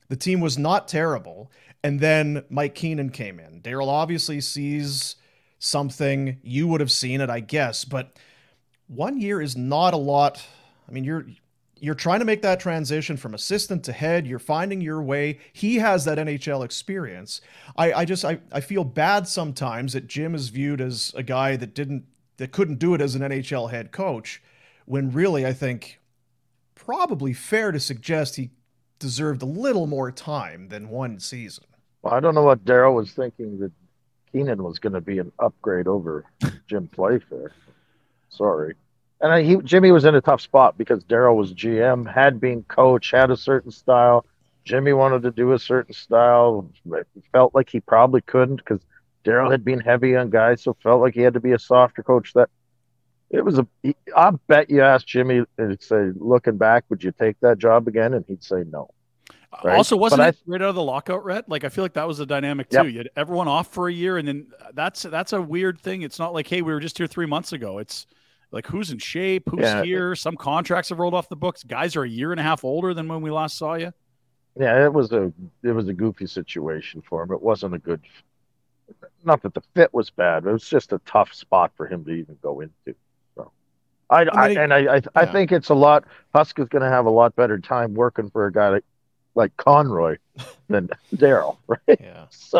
The team was not terrible. And then Mike Keenan came in. Darryl obviously sees something. You would have seen it, I guess. But 1 year is not a lot. I mean, you're trying to make that transition from assistant to head. You're finding your way. He has that NHL experience. I feel bad sometimes that Jim is viewed as a guy that couldn't do it as an NHL head coach, when really I think probably fair to suggest he deserved a little more time than 1 season. Well, I don't know what Darryl was thinking that Keenan was going to be an upgrade over Jim Playfair. Sorry. And Jimmy was in a tough spot because Darryl was GM, had been coach, had a certain style. Jimmy wanted to do a certain style. He felt like he probably couldn't because Darryl had been heavy on guys, so felt like he had to be a softer coach. I bet you asked Jimmy and say, looking back, would you take that job again? And he'd say no. Right? Also, wasn't it right out of the lockout, Rhett? Like, I feel like that was the dynamic too. Yep. You had everyone off for a year, and then that's a weird thing. It's not like, hey, we were just here 3 months ago. It's like, who's in shape? Who's here? Some contracts have rolled off the books. Guys are a year and a half older than when we last saw you. Yeah, it was a goofy situation for him. It wasn't a good. Not that the fit was bad, but it was just a tough spot for him to even go into. So, I think it's a lot. Huska's going to have a lot better time working for a guy like Conroy than Darryl, right? Yeah. So.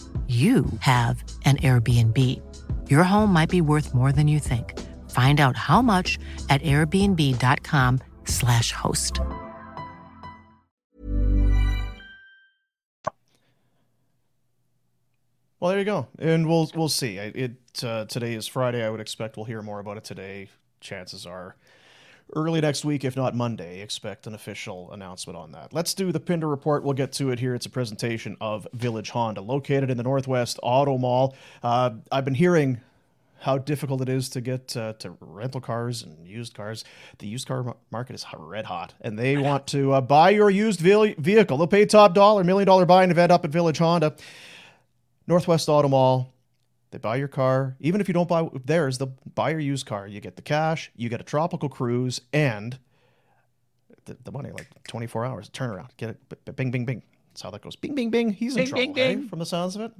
you have an Airbnb. Your home might be worth more than you think. Find out how much at airbnb.com/host. Well, there you go. And we'll see. Today is Friday. I would expect we'll hear more about it today. Chances are early next week, if not Monday, expect an official announcement on that. Let's do the Pinder Report. We'll get to it here. It's a presentation of Village Honda, located in the Northwest Auto Mall. I've been hearing how difficult it is to get to rental cars and used cars. The used car market is red hot, and they want to buy your used vehicle. They'll pay top dollar, $1 million buying event up at Village Honda. Northwest Auto Mall. They buy your car. Even if you don't buy theirs, they'll buy your used car. You get the cash, you get a tropical cruise, and the money, like 24 hours, turnaround. Get it, bing, bing, bing. That's how that goes. Bing, bing, bing. He's in trouble, right? From the sounds of it.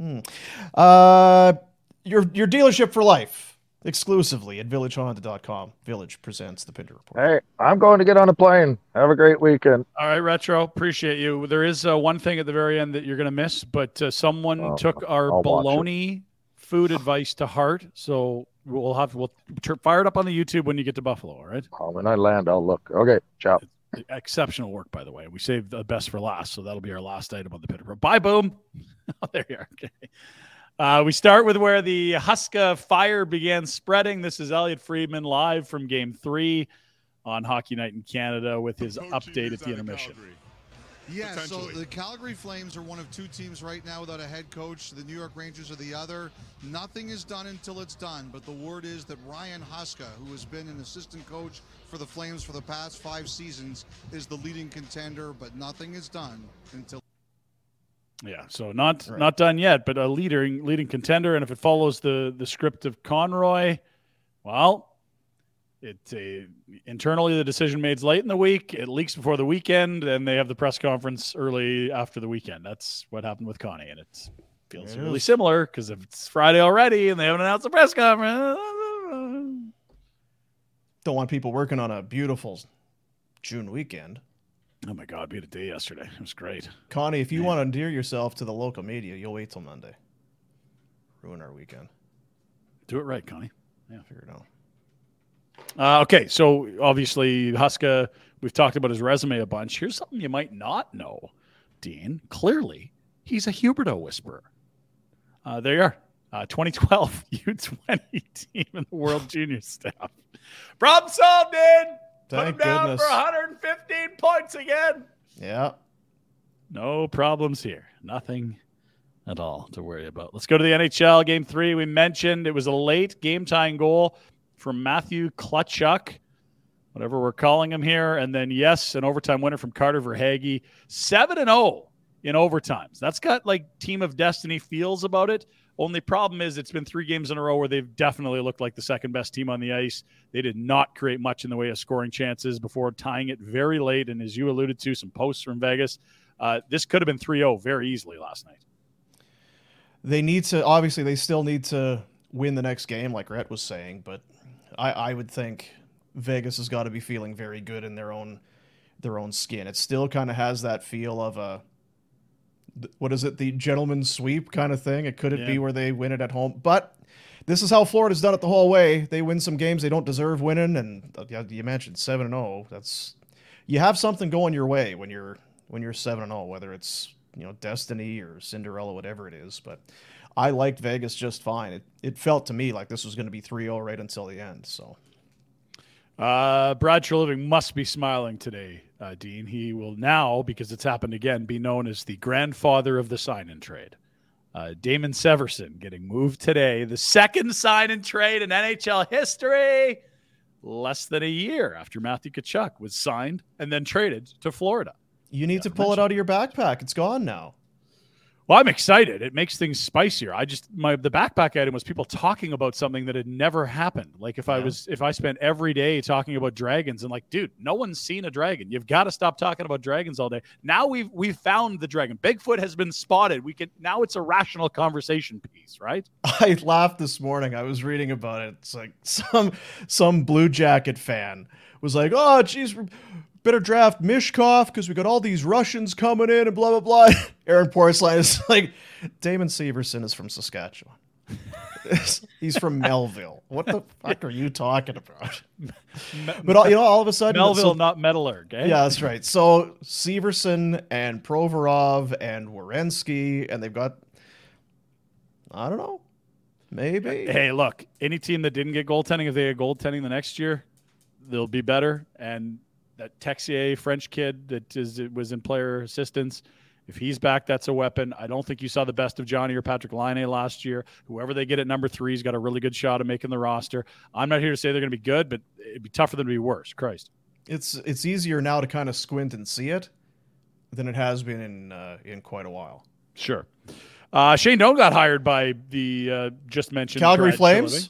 Your dealership for life, exclusively at villagehonda.com. Village presents the Pinder Report. Hey, I'm going to get on a plane. Have a great weekend. All right, Retro. Appreciate you. There is one thing at the very end that you're going to miss, but someone took our bologna food advice to heart, so we'll fire it up on the YouTube when you get to Buffalo. All right. Oh, when I land, I'll look. Okay, ciao. Exceptional work, by the way. We saved the best for last, so that'll be our last item on the Pinder. Bye, boom. Oh, there you are. Okay. We start with where the Huska fire began spreading. This is Elliot Friedman live from Game 3 on Hockey Night in Canada with his update at the intermission. Yeah, so the Calgary Flames are one of two teams right now without a head coach. The New York Rangers are the other. Nothing is done until it's done, but the word is that Ryan Huska, who has been an assistant coach for the Flames for the past 5 seasons, is the leading contender, but nothing is done until... Yeah, so not done yet, but a leading contender, and if it follows the script of Conroy, well... Internally, the decision made late in the week. It leaks before the weekend, and they have the press conference early after the weekend. That's what happened with Connie, and it feels really similar because if it's Friday already and they haven't announced the press conference, don't want people working on a beautiful June weekend. Oh my God, we had a day yesterday. It was great. Connie, if you want to endear yourself to the local media, you'll wait till Monday. Ruin our weekend. Do it right, Connie. Yeah, figure it out. Okay, so obviously Huska, we've talked about his resume a bunch. Here's something you might not know, Dean. Clearly, he's a Huberto whisperer. There you are. 2012 U20 team in the World Junior staff. Problem solved, Dean. Put him down for 115 points again. Yeah. No problems here. Nothing at all to worry about. Let's go to the NHL Game 3. We mentioned it was a late game-tying goal from Matthew Tkachuk. whatever we're calling him here. And then, yes, an overtime winner from Carter Verhaeghe, 7-0 in overtimes. That's got like team of destiny feels about it. Only problem is it's been 3 games in a row where they've definitely looked like the second best team on the ice. They did not create much in the way of scoring chances before tying it very late. And as you alluded to, some posts from Vegas, this could have been 3-0 very easily last night. They need to, obviously they still need to win the next game, like Rhett was saying, but I would think Vegas has got to be feeling very good in their own skin. It still kind of has that feel of a, what is it, the gentleman's sweep kind of thing. It couldn't be where they win it at home, but this is how Florida's done it the whole way. They win some games they don't deserve winning, and you mentioned 7-0. That's, you have something going your way when you're 7-0, whether it's, you know, destiny or Cinderella, whatever it is. But I liked Vegas just fine. It felt to me like this was going to be 3-0 right until the end. So Brad Treliving must be smiling today, Dean. He will now, because it's happened again, be known as the grandfather of the sign-in trade. Damon Severson getting moved today. The second sign-in trade in NHL history, less than a year after Matthew Tkachuk was signed and then traded to Florida. You need to pull it out of your backpack. It's gone now. Well, I'm excited. It makes things spicier. I just, the backpack item was people talking about something that had never happened. Like if I spent every day talking about dragons and like, dude, no one's seen a dragon. You've got to stop talking about dragons all day. Now we've found the dragon. Bigfoot has been spotted. Now it's a rational conversation piece, right? I laughed this morning. I was reading about it. It's like some Blue Jacket fan was like, oh, geez, better draft Mishkov because we got all these Russians coming in and blah, blah, blah. Aaron Porcelain is like, Damon Severson is from Saskatchewan. He's from Melville. What the fuck are you talking about? But all of a sudden. Melville, not Metalurg. Eh? Yeah, that's right. So Severson and Provorov and Werenski, and they've got, I don't know, maybe. Hey, look, any team that didn't get goaltending, if they had goaltending the next year, they'll be better. And that Texier French kid that was in player assistance, if he's back, that's a weapon. I don't think you saw the best of Johnny or Patrick Laine last year. Whoever they get at number 3 has got a really good shot of making the roster. I'm not here to say they're going to be good, but it'd be tough for them to be worse. Christ. It's easier now to kind of squint and see it than it has been in quite a while. Sure. Shane Doan got hired by the just mentioned Calgary Flames.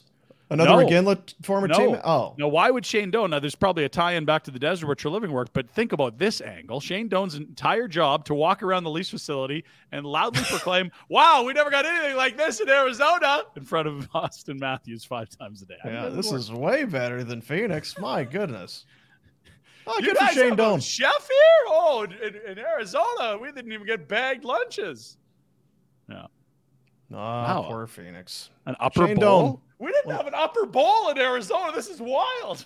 Another Ginlet former team? Oh. No, why would Shane Doan? Now, there's probably a tie-in back to the desert where Treliving worked, but think about this angle. Shane Doan's entire job to walk around the Leafs facility and loudly proclaim, wow, we never got anything like this in Arizona, in front of Austin Matthews 5 times a day. Yeah, this is way better than Phoenix. My goodness. Oh, you good guys for Shane Doan. Chef here? Oh, in Arizona, we didn't even get bagged lunches. Yeah. No, wow. Poor Phoenix. An upper Shane bowl? Doan. We didn't have an upper bowl in Arizona. This is wild.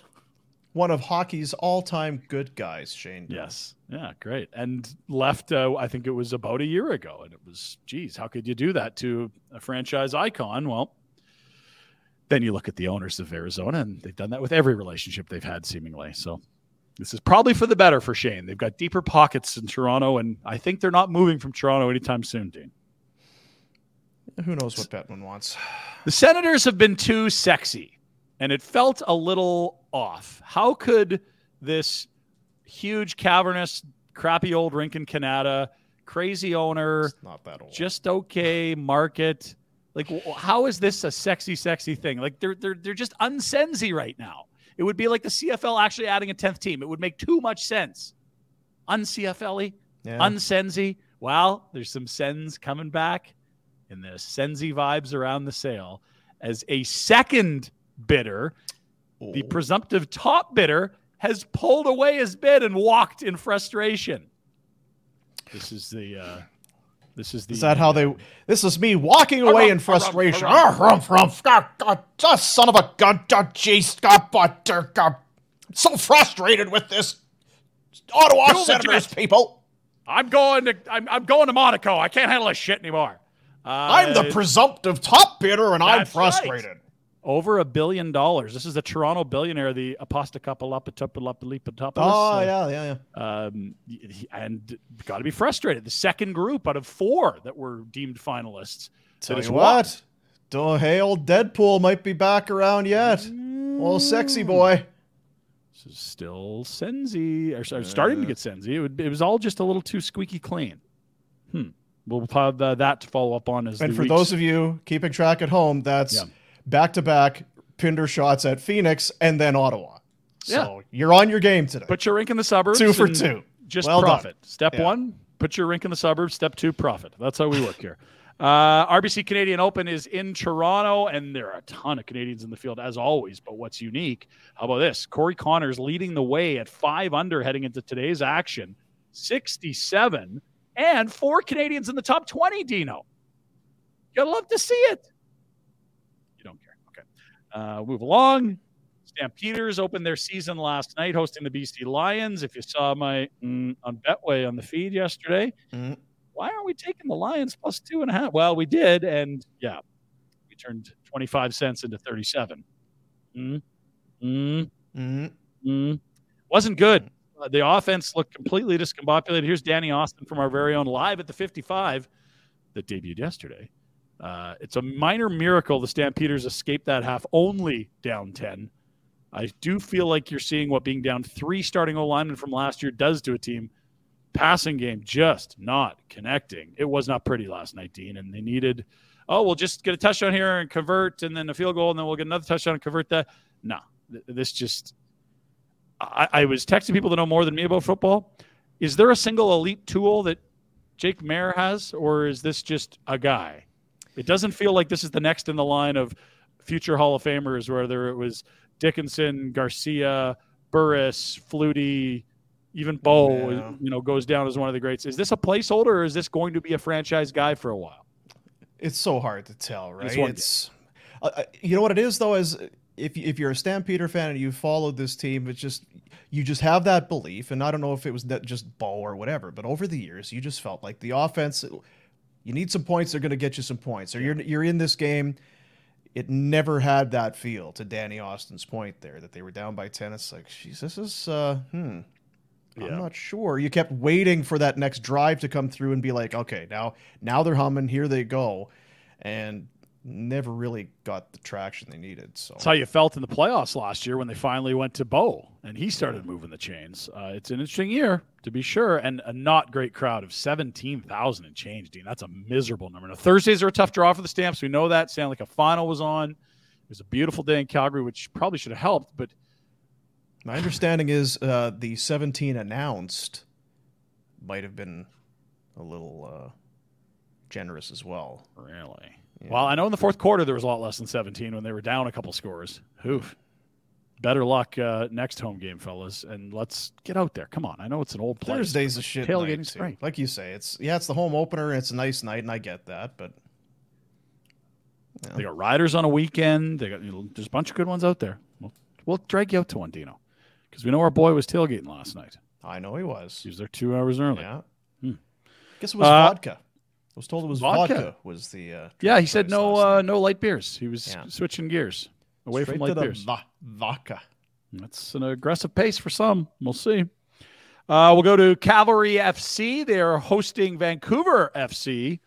One of hockey's all-time good guys, Shane. Yes. Yeah, great. And left, I think it was about a year ago. And it was, geez, how could you do that to a franchise icon? Well, then you look at the owners of Arizona, and they've done that with every relationship they've had, seemingly. So this is probably for the better for Shane. They've got deeper pockets in Toronto, and I think they're not moving from Toronto anytime soon, Dean. Who knows what Bettman wants? The Senators have been too sexy, and it felt a little off. How could this huge, cavernous, crappy old rink in Canada, crazy owner, not that old, just okay market, like how is this a sexy, sexy thing? Like they're just unsensy right now. It would be like the CFL actually adding a 10th team. It would make too much sense. Un-CFL-y, unsensy. Well, there's some sens coming back in the Sensi vibes around the sale as a second bidder. Oh. The presumptive top bidder has pulled away his bid and walked in frustration. This is me walking away in frustration. Son of a gun. I'm so frustrated with this Ottawa Senators people. I'm going to Monaco. I can't handle this shit anymore. I'm the presumptive top bidder, and I'm frustrated. Right. Over $1 billion. This is a Toronto billionaire, the Apostacopalapatopalapalipatopoulos. Oh, yeah. And got to be frustrated. The second group out of 4 that were deemed finalists. Tell you what, hey, old Deadpool might be back around yet. Old sexy boy. This is still Sensi, or starting to get Sensi. It was all just a little too squeaky clean. We'll have that to follow up on as. And for those of you keeping track at home, that's back-to-back Pinder shots at Phoenix and then Ottawa. So you're on your game today. Put your rink in the suburbs. 2 for 2. Just well profit. Done. Step one, put your rink in the suburbs. Step two, profit. That's how we work here. RBC Canadian Open is in Toronto, and there are a ton of Canadians in the field, as always. But what's unique, how about this? Corey Connors leading the way at 5 under heading into today's action. 67, and 4 Canadians in the top 20, Dino. You'll love to see it. You don't care. Okay. Move along. Stampeders opened their season last night, hosting the BC Lions. If you saw my on Betway on the feed yesterday, why aren't we taking the Lions plus 2.5? Well, we did, and we turned 25 cents into 37. Wasn't good. The offense looked completely discombobulated. Here's Danny Austin from our very own Live at the 55 that debuted yesterday. It's a minor miracle the Stampeders escaped that half, only down 10. I do feel like you're seeing what being down 3 starting O-linemen from last year does to a team. Passing game just not connecting. It was not pretty last night, Dean, and they needed, we'll just get a touchdown here and convert, and then a field goal, and then we'll get another touchdown and convert that. No, this just – I was texting people that know more than me about football. Is there a single elite tool that Jake Mayer has, or is this just a guy? It doesn't feel like this is the next in the line of future Hall of Famers, whether it was – Dickinson, Garcia, Burris, Flutie, even Bo, goes down as one of the greats. Is this a placeholder, or is this going to be a franchise guy for a while? It's so hard to tell, right? It's you know what it is, though, is if you're a Stampeder fan and you followed this team, it's just you just have that belief. And I don't know if it was just Bo or whatever, but over the years, you just felt like the offense, you need some points, they're going to get you some points, or you're in this game. It never had that feel, to Danny Austin's point there, that they were down by 10. It's like, geez, this is, I'm not sure. You kept waiting for that next drive to come through and be like, okay, now they're humming. Here they go. And never really got the traction they needed. So that's how you felt in the playoffs last year when they finally went to Bo and he started moving the chains. It's an interesting year, to be sure, and a not great crowd of 17,000 and change, Dean. That's a miserable number. Now, Thursdays are a tough draw for the Stamps. We know that. Sound like a final was on. It was a beautiful day in Calgary, which probably should have helped, but my understanding is the 17 announced might have been a little generous as well. Really? Yeah. Well, I know in the fourth quarter there was a lot less than 17 when they were down a couple scores. Oof. Better luck next home game, fellas, and let's get out there. Come on, I know it's an old place. Thursday's a shit tailgating night, like you say. It's the home opener. And it's a nice night, and I get that, but they got riders on a weekend. They got there's a bunch of good ones out there. We'll drag you out to one, Dino, because we know our boy was tailgating last night. I know he was. He was there 2 hours early. Yeah, guess it was vodka. I was told it was vodka was the he said no light beers. He was switching gears away straight from light beers. Vodka. That's an aggressive pace for some. We'll see. We'll go to Cavalry FC. They are hosting Vancouver FC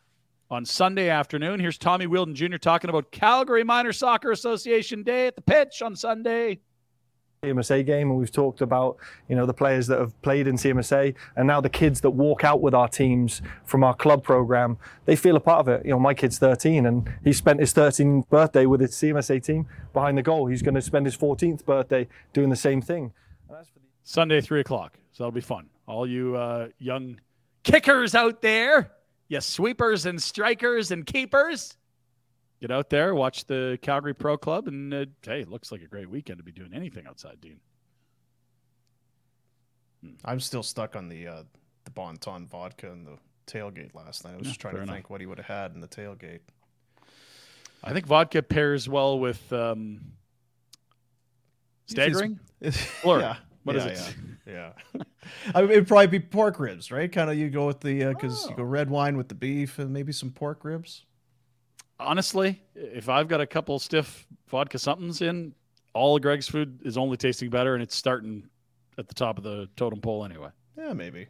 on Sunday afternoon. Here's Tommy Wheeldon Jr. talking about Calgary Minor Soccer Association Day at the pitch on Sunday. CMSA game, and we've talked about the players that have played in CMSA, and now the kids that walk out with our teams from our club program, they feel a part of it. My kid's 13 and he spent his 13th birthday with his CMSA team behind the goal. He's going to spend his 14th birthday doing the same thing. And that's for Sunday, 3:00, so that'll be fun. All you young kickers out there, you sweepers and strikers and keepers, get out there, watch the Calgary Pro Club, and hey, it looks like a great weekend to be doing anything outside, Dean. I'm still stuck on the Bon Ton vodka and the tailgate last night. I was just trying to think what he would have had in the tailgate. I think vodka pairs well with staggering. What is it? Yeah. I mean, it'd probably be pork ribs, right? Kind of you go with the you go red wine with the beef and maybe some pork ribs. Honestly, if I've got a couple stiff vodka somethings in, all of Greg's food is only tasting better, and it's starting at the top of the totem pole anyway. Yeah, maybe.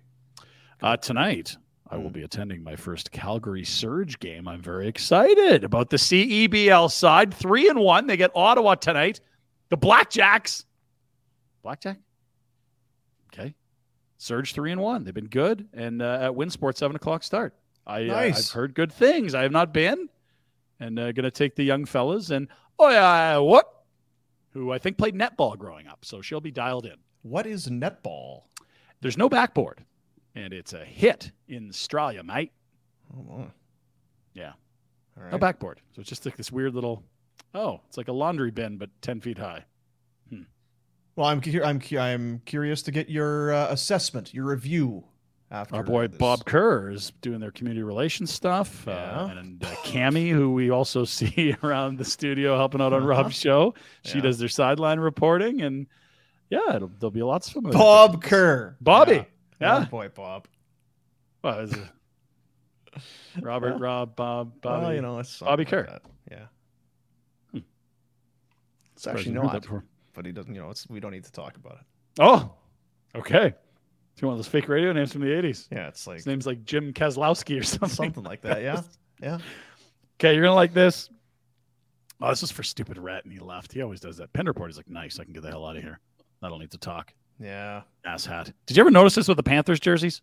Tonight, I will be attending my first Calgary Surge game. I'm very excited about the CEBL side. 3-1. They get Ottawa tonight. The Blackjacks. Blackjack? Okay. Surge 3-1. They've been good. And at WinSport, 7 o'clock start. I've heard good things. I have not been. And going to take the young fellas and who I think played netball growing up. So she'll be dialed in. What is netball? There's no backboard. And it's a hit in Australia, mate. Oh, yeah. All right. No backboard. So it's just like this weird little, it's like a laundry bin, but 10 feet high. Well, I'm curious to get your assessment, your review. After our boy Bob Kerr is doing their community relations stuff, and Cammie, who we also see around the studio helping out on Rob's show, she does their sideline reporting, and there'll be lots of familiar. Bob Kerr, Bobby, yeah. Boy Bob. Well, it Robert, Rob, Bob, Bobby. Well, it's Bobby Kerr. Like yeah, it's actually not. But he doesn't, we don't need to talk about it. Oh, okay. It's one of those fake radio names from the 80s. Yeah, it's like... His name's like Jim Keselowski or something. Something like that, yeah. Yeah. Okay, you're going to like this. Oh, this is for stupid Rhett, and he left. He always does that. Penderport is like, nice, I can get the hell out of here. I don't need to talk. Yeah. Asshat. Did you ever notice this with the Panthers jerseys?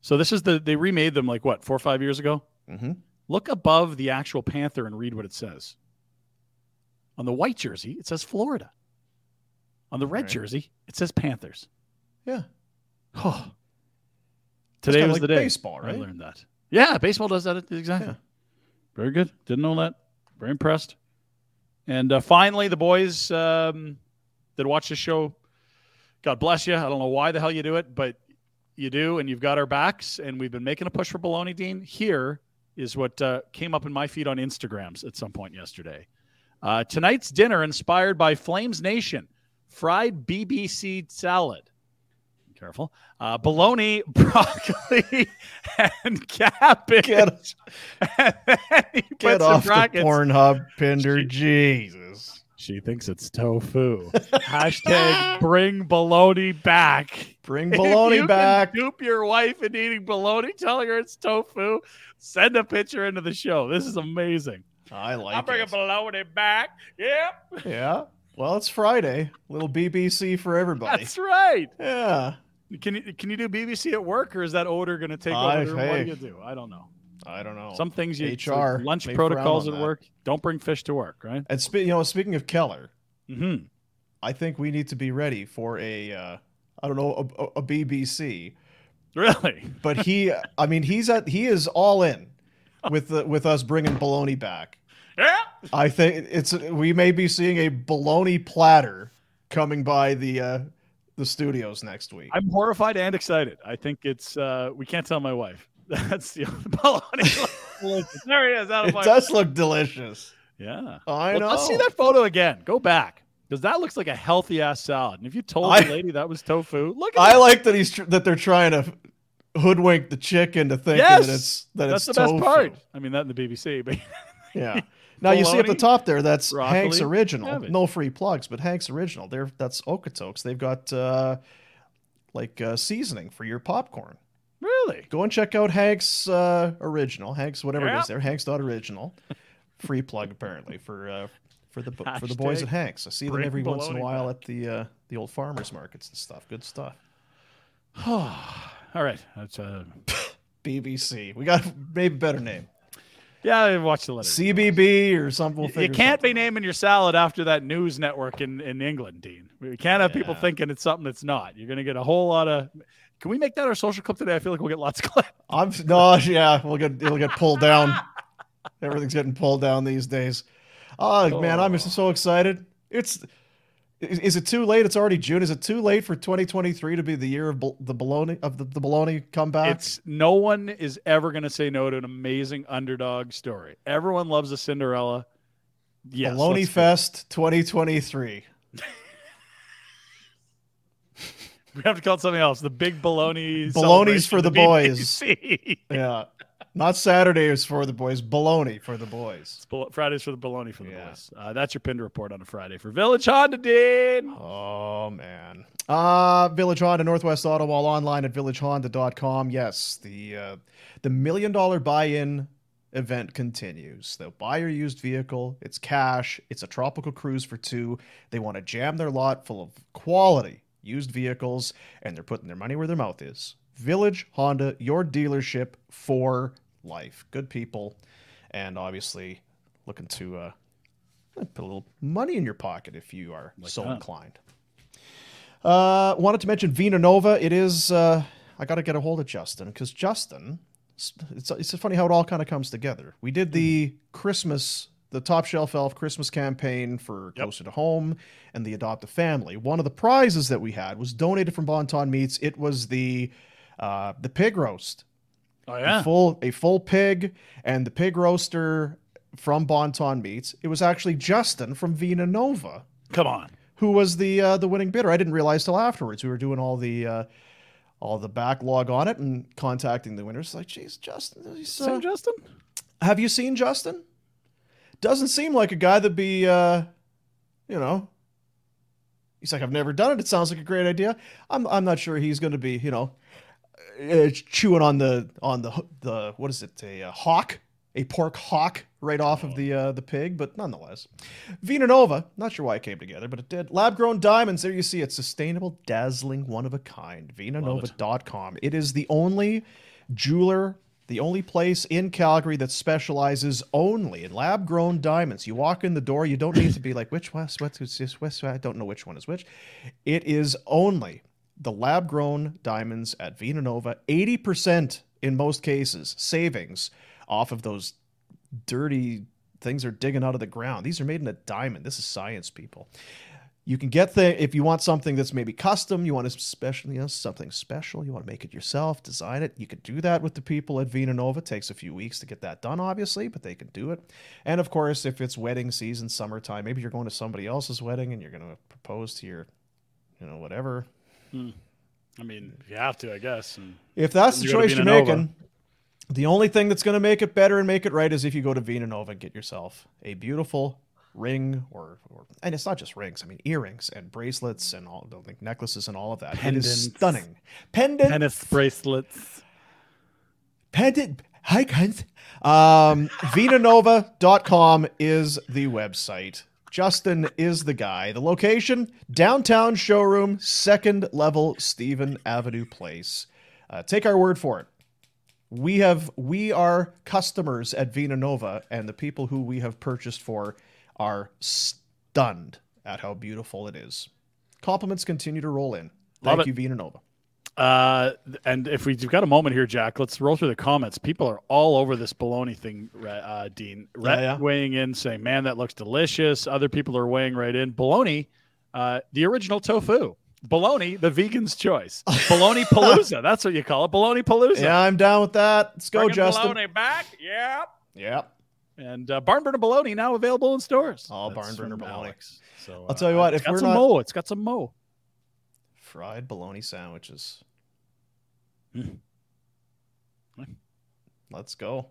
So this is they remade them like, 4 or 5 years ago? Mm-hmm. Look above the actual Panther and read what it says. On the white jersey, it says Florida. On the red jersey, it says Panthers. Yeah. Oh. Today was the day. Baseball, right? I learned that. Yeah, baseball does that exactly. Yeah. Very good. Didn't know that. Very impressed. And finally, the boys that watch the show, God bless you. I don't know why the hell you do it, but you do, and you've got our backs, and we've been making a push for Bologna, Dean. Here is what came up in my feed on Instagrams at some point yesterday. Tonight's dinner inspired by Flames Nation. Fried BBC salad. Careful. Bologna, broccoli, and cabbage. Get off the Pornhub, Pinder. Jesus. She thinks it's tofu. # bring bologna back. Bring bologna back. Scoop your wife into eating bologna, telling her it's tofu. Send a picture into the show. This is amazing. I like it. I'll bring a bologna back. Yep. Yeah. Well, it's Friday. Little BBC for everybody. That's right. Yeah. Can you do BBC at work, or is that odor going to take over? What do you do? I don't know. Some things you HR, lunch protocols at work. Don't bring fish to work, right? And speaking of Keller, I think we need to be ready for a BBC. Really? But he is all in with us bringing bologna back. Yeah. I think we may be seeing a bologna platter coming by the studios next week. I'm horrified and excited. I think it's we can't tell my wife. That's the bologna. There he is. Out of it does look delicious. Yeah, I know. Let's see that photo again. Go back because that looks like a healthy ass salad. And if you told the lady that was tofu, look. Like that that they're trying to hoodwink the chick into thinking that it's tofu. Best part. I mean that in the BBC, but. Yeah. Now bologna, you see at the top there, that's broccoli, Hank's Original. Cabbage. No free plugs, but Hank's Original. That's Okotoks. They've got seasoning for your popcorn. Really? Go and check out Hank's Original. Hank's whatever it is there. Hank's.original. Free plug apparently for the boys at Hank's. I see them every once in a while at the old farmers markets and stuff. Good stuff. All right. That's BBC. We got maybe a better name. Yeah, watch the letter. CBB or something. You can't be naming your salad after that news network in England, Dean. We can't have people thinking it's something that's not. You're going to get a whole lot of... Can we make that our social clip today? I feel like we'll get lots of clips. It'll get pulled down. Everything's getting pulled down these days. Oh, man, I'm just so excited. Is it too late? It's already June. Is it too late for 2023 to be the year of the bologna comeback? No one is ever going to say no to an amazing underdog story. Everyone loves a Cinderella. Yes, Bologna Fest 2023. We have to call it something else. The big bologna. Bologna's for the boys. Yeah. Not Saturdays for the boys, bologna for the boys. Fridays for the bologna for the boys. That's your Pinder Report on a Friday for Village Honda, Dean. Oh, man. Village Honda, Northwest Ottawa, online at villagehonda.com. Yes, the $1 million buy-in event continues. They'll buy your used vehicle. It's cash. It's a tropical cruise for two. They want to jam their lot full of quality used vehicles, and they're putting their money where their mouth is. Village Honda, your dealership for life. Good people, and obviously looking to put a little money in your pocket if you are like so that. Inclined. Wanted to mention Vina Nova. It is, I got to get a hold of Justin, because Justin, it's funny how it all kind of comes together. We did the Christmas, the Top Shelf Elf Christmas campaign for Closer to Home and the Adopt a Family. One of the prizes that we had was donated from Bon Ton Meats. It was the pig roast. Oh, yeah. A full pig, and the pig roaster from Bon Ton Meats. It was actually Justin from Vina Nova. Come on. Who was the winning bidder. I didn't realize till afterwards. We were doing all the backlog on it and contacting the winners. It's like, geez, Justin. Justin? Have you seen Justin? Doesn't seem like a guy that'd be, he's like, I've never done it. It sounds like a great idea. I'm not sure he's going to be, chewing on the what is it? A pork hock right off of the pig, but nonetheless. Vina Nova, not sure why it came together, but it did. Lab-grown diamonds, there you see it. Sustainable, dazzling, one-of-a-kind. VinaNova.com. It is the only jeweler, the only place in Calgary that specializes only in lab-grown diamonds. You walk in the door, you don't need to be like, which one? I don't know which one is which. It is only the lab-grown diamonds at Vina Nova. 80% in most cases, savings off of those dirty things they're digging out of the ground. These are made in a diamond. This is science, people. You can get if you want something that's maybe custom, you want a special, something special, you want to make it yourself, design it. You could do that with the people at Vina Nova. It takes a few weeks to get that done, obviously, but they can do it. And of course, if it's wedding season, summertime, maybe you're going to somebody else's wedding and you're going to propose to your, whatever. I mean, you have to, I guess. And if that's the choice you're making. The only thing that's going to make it better and make it right is if you go to Vina Nova and get yourself a beautiful ring, or and it's not just rings. I mean, earrings and bracelets and all, like necklaces and all of that. Pendants. It is stunning. Pendants. Tennis bracelets. Pendant. Hi, guys. VinaNova.com is the website. Justin is the guy. The location, downtown showroom, 2nd level, Stephen Avenue Place. Take our word for it. We are customers at Vina Nova, and the people who we have purchased for are stunned at how beautiful it is. Compliments continue to roll in. Thank you, Vina Nova. And if we've got a moment here, Jack, let's roll through the comments. People are all over this bologna thing, Dean. Weighing in, saying, man, that looks delicious. Other people are weighing right in. Bologna, the original tofu. Bologna, the vegan's choice. Bologna Palooza. That's what you call it. Bologna Palooza. Yeah, I'm down with that. Let's go, Justin. Bologna back. Yep. And Barnburner Bologna now available in stores. Oh, Barnburner Bologna. So, I'll tell you what. It's got some mo. Fried bologna sandwiches. Let's go.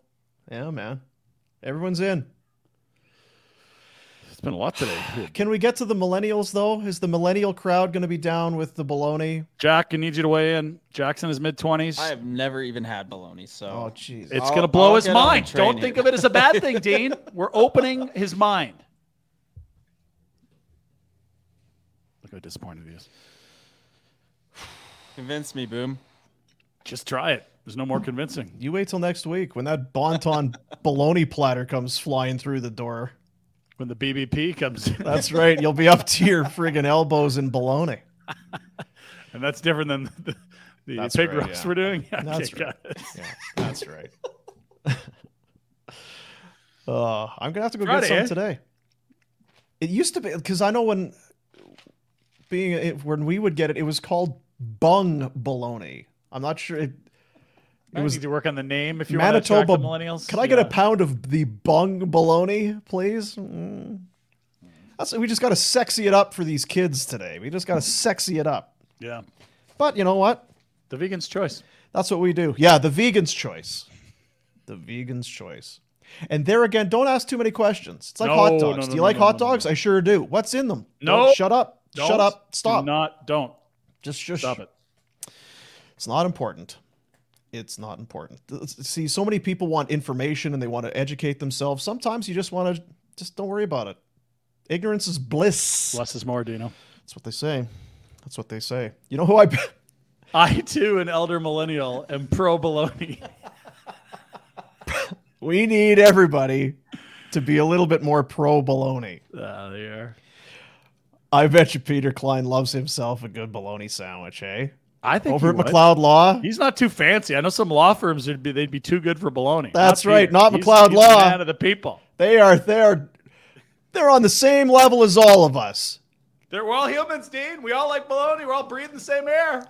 Yeah, man. Everyone's in. It's been a lot today. Dude. Can we get to the millennials, though? Is the millennial crowd going to be down with the bologna? Jack, I need you to weigh in. Jack's in his mid-20s. I have never even had bologna, so... Oh, jeez. It's going to blow his mind. Don't think of it as a bad thing, Dean. We're opening his mind. Look how disappointed he is. Convince me, Boom. Just try it. There's no more convincing. You wait till next week when that Bonton bologna platter comes flying through the door. When the BBP comes in. That's right. You'll be up to your friggin' elbows in bologna. And that's different than the pig roast we're doing? Yeah, that's right. I'm going to have to go get some today. It used to be, because I know when we would get it, it was called bung bologna. I'm not sure. It was to work on the name if you want to attract the millennials. Can I get a pound of the bung bologna, please? We just got to sexy it up for these kids today. We just got to sexy it up. Yeah. But you know what? The vegan's choice. That's what we do. Yeah, the vegan's choice. The vegan's choice. And there again, don't ask too many questions. It's like hot dogs. Do you like hot dogs? I sure do. What's in them? No. Don't. Shut up. Don't. Shut up. Stop. Don't. Just shush. Stop it. It's not important. It's not important. See, so many people want information and they want to educate themselves. Sometimes you just want to don't worry about it. Ignorance is bliss. Less is more, Dino. That's what they say. That's what they say. You know who I too, an elder millennial, am pro baloney. We need everybody to be a little bit more pro baloney. Oh, they are. I bet you Peter Klein loves himself a good bologna sandwich, eh? I think over at McLeod Law, he's not too fancy. I know some law firms they'd be too good for bologna. That's right, not McLeod Law. He's a man of the people. They're on the same level as all of us. We're all humans, Dean. We all like bologna. We're all breathing the same air.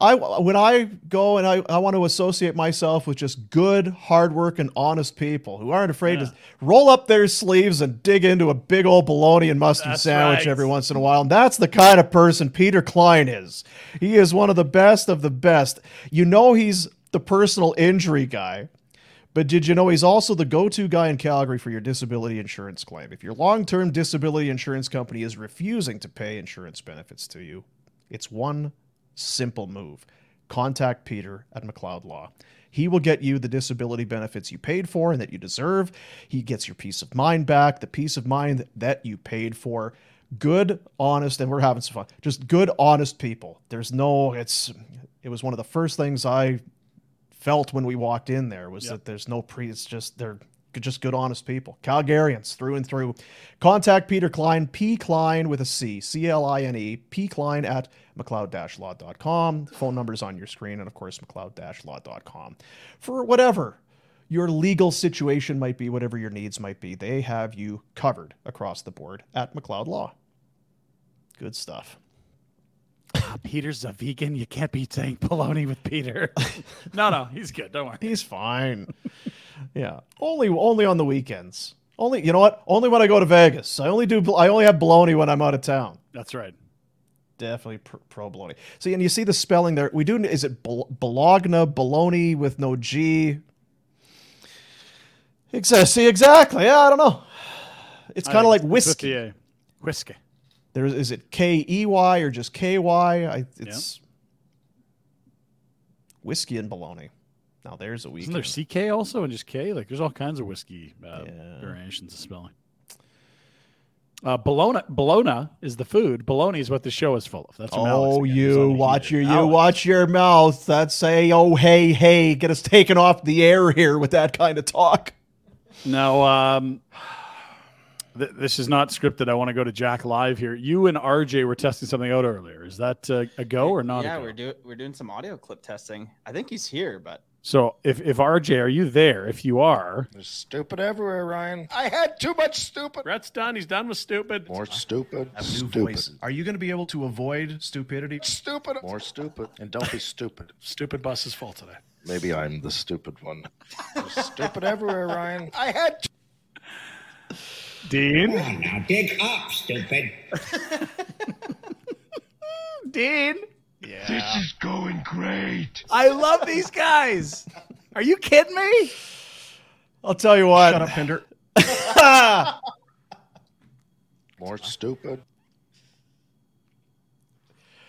When I go and I want to associate myself with just good, hardworking, honest people who aren't afraid to roll up their sleeves and dig into a big old bologna and mustard sandwich every once in a while. And that's the kind of person Peter Klein is. He is one of the best. You know he's the personal injury guy, but did you know he's also the go-to guy in Calgary for your disability insurance claim? If your long-term disability insurance company is refusing to pay insurance benefits to you, it's one simple move. Contact Peter at McLeod Law. He will get you the disability benefits you paid for and that you deserve. He gets your peace of mind back, the peace of mind that you paid for. Good, honest, and we're having some fun. Just good, honest people. It was one of the first things I felt when we walked in there was that there's no they're just good, honest people. Calgarians through and through. Contact Peter Klein, P. Klein with a C, C-L-I-N-E, P. Klein at McLeod-Law.com. Phone number's on your screen, and of course, McLeod-Law.com. For whatever your legal situation might be, whatever your needs might be, they have you covered across the board at McLeod Law. Good stuff. Peter's a vegan. You can't be saying bologna with Peter. No, he's good. Don't worry. He's fine. Yeah. Only on the weekends. Only, you know what? Only when I go to Vegas. I only have bologna when I'm out of town. That's right. Definitely pro bologna. See, and you see the spelling there. We do. Is it Bologna, bologna with no G? Exactly. Yeah, I don't know. It's kind of like whiskey. Whiskey. Is it K-E-Y or just K-Y? Whiskey and bologna. Now there's a weekend. Isn't there C-K also and just K? Like there's all kinds of whiskey variations of spelling. Bologna is the food. Bologna is what the show is full of. That's what watch your mouth. That's hey, get us taken off the air here with that kind of talk. No, this is not scripted. I want to go to Jack live here. You and RJ were testing something out earlier. Is that a go or not? Yeah, we're doing some audio clip testing. I think he's here, but. So if RJ, are you there? If you are. There's stupid everywhere, Ryan. I had too much stupid. Brett's done. He's done with stupid. More stupid. Stupid. Are you going to be able to avoid stupidity? Stupid. More stupid. And don't be stupid. Stupid bus is full today. Maybe I'm the stupid one. There's stupid everywhere, Ryan. I had Dean? Oh, now dig up, stupid. Dean? Yeah. This is going great. I love these guys. Are you kidding me? I'll tell you what. Shut up, Hinder. More stupid.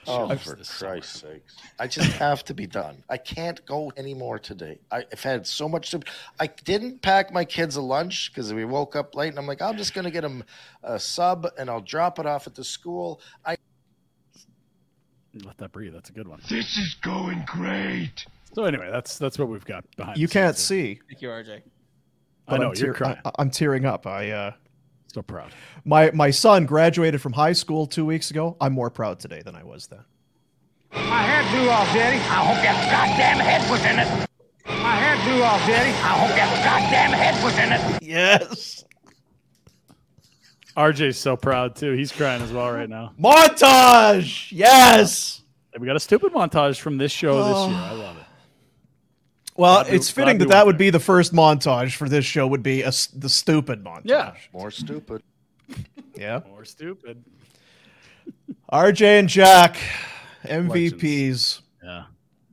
Oh, for Christ's sakes. I just have to be done. I can't go anymore today. I've had so much to. I didn't pack my kids a lunch because we woke up late, and I'm like, I'm just going to get them a sub, and I'll drop it off at the school. Let that breathe. That's a good one. This is going great. So anyway, that's what we've got behind. You can't see. Thank you, RJ. I know, you're crying. I'm tearing up. So proud. My son graduated from high school 2 weeks ago. I'm more proud today than I was then. My hair blew off, Daddy. I hope your goddamn head was in it. My hair blew off, Daddy. I hope your goddamn head was in it. Yes. RJ's so proud too. He's crying as well right now. Montage. Yes. We got a stupid montage from this show this year. I love it. Well, it's fitting that would be the first montage for this show would be the stupid montage. Yeah. More stupid. Yeah. More stupid. RJ and Jack, MVPs. Legends. Yeah.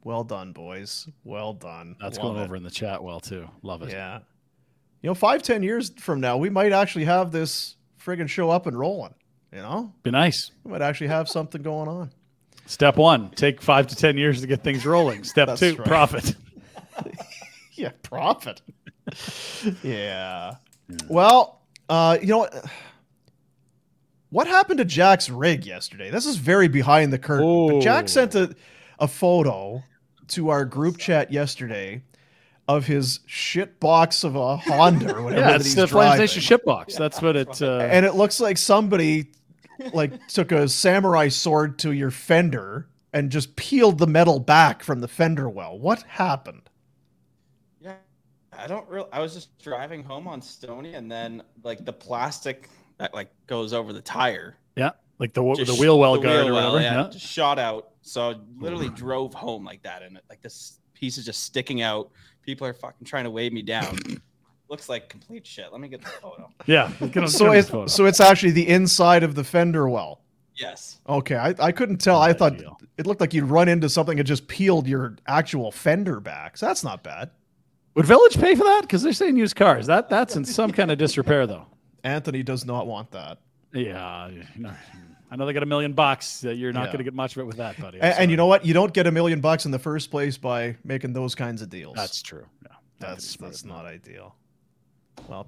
Well done, boys. Well done. That's going over in the chat well, too. Love it. Yeah. You know, 5-10 years from now, we might actually have this friggin' show up and rolling, you know? Be nice. We might actually have something going on. Step one, take 5 to 10 years to get things rolling. Step two, right. Profit. Yeah, profit. Yeah. Well, you know what? What happened to Jack's rig yesterday? This is very behind the curtain. Oh. But Jack sent a photo to our group chat yesterday of his shit box of a Honda or whatever. Yeah, it's the Flames Nation shit box. That's what it. And it looks like somebody took a samurai sword to your fender and just peeled the metal back from the fender well. What happened? Yeah, I was just driving home on Stoney, and then the plastic that goes over the tire. Yeah, the wheel well guard or whatever. Yeah, just shot out. So I literally drove home like that, and this piece is just sticking out. People are fucking trying to weigh me down. Looks like complete shit. Let me get the photo. Yeah. So it's actually the inside of the fender well. Yes. Okay. I couldn't tell. I thought it looked like you'd run into something and just peeled your actual fender back. So that's not bad. Would Village pay for that? Because they're saying used cars. That's in some kind of disrepair, though. Anthony does not want that. Yeah. No. I know they got $1 million. You're not going to get much of it with that, buddy. And you know what? You don't get $1 million in the first place by making those kinds of deals. That's true. No, that's not ideal. Well,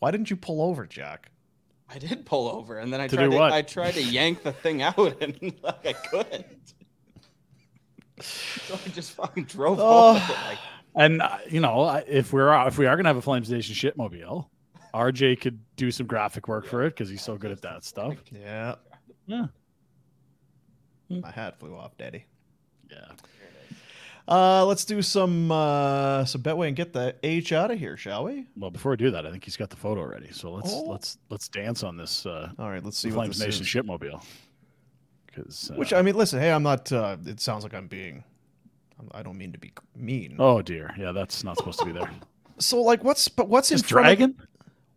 why didn't you pull over, Jack? I did pull over, and then I tried to yank the thing out, and I couldn't. So I just fucking drove off with it. And if we are going to have a Flames Nation shitmobile, RJ could do some graphic work for it because he's so good at that stuff. Yeah. Yeah. My hat flew off, Daddy. Yeah. Let's do some Betway and get the H out of here, shall we? Well, before we do that, I think he's got the photo ready. So let's dance on this. All right, let's see Flames what this Nation shipmobile. Which I mean, listen, hey, I'm not. It sounds like I don't mean to be mean. Oh dear, yeah, that's not supposed to be there. So what's in dragon?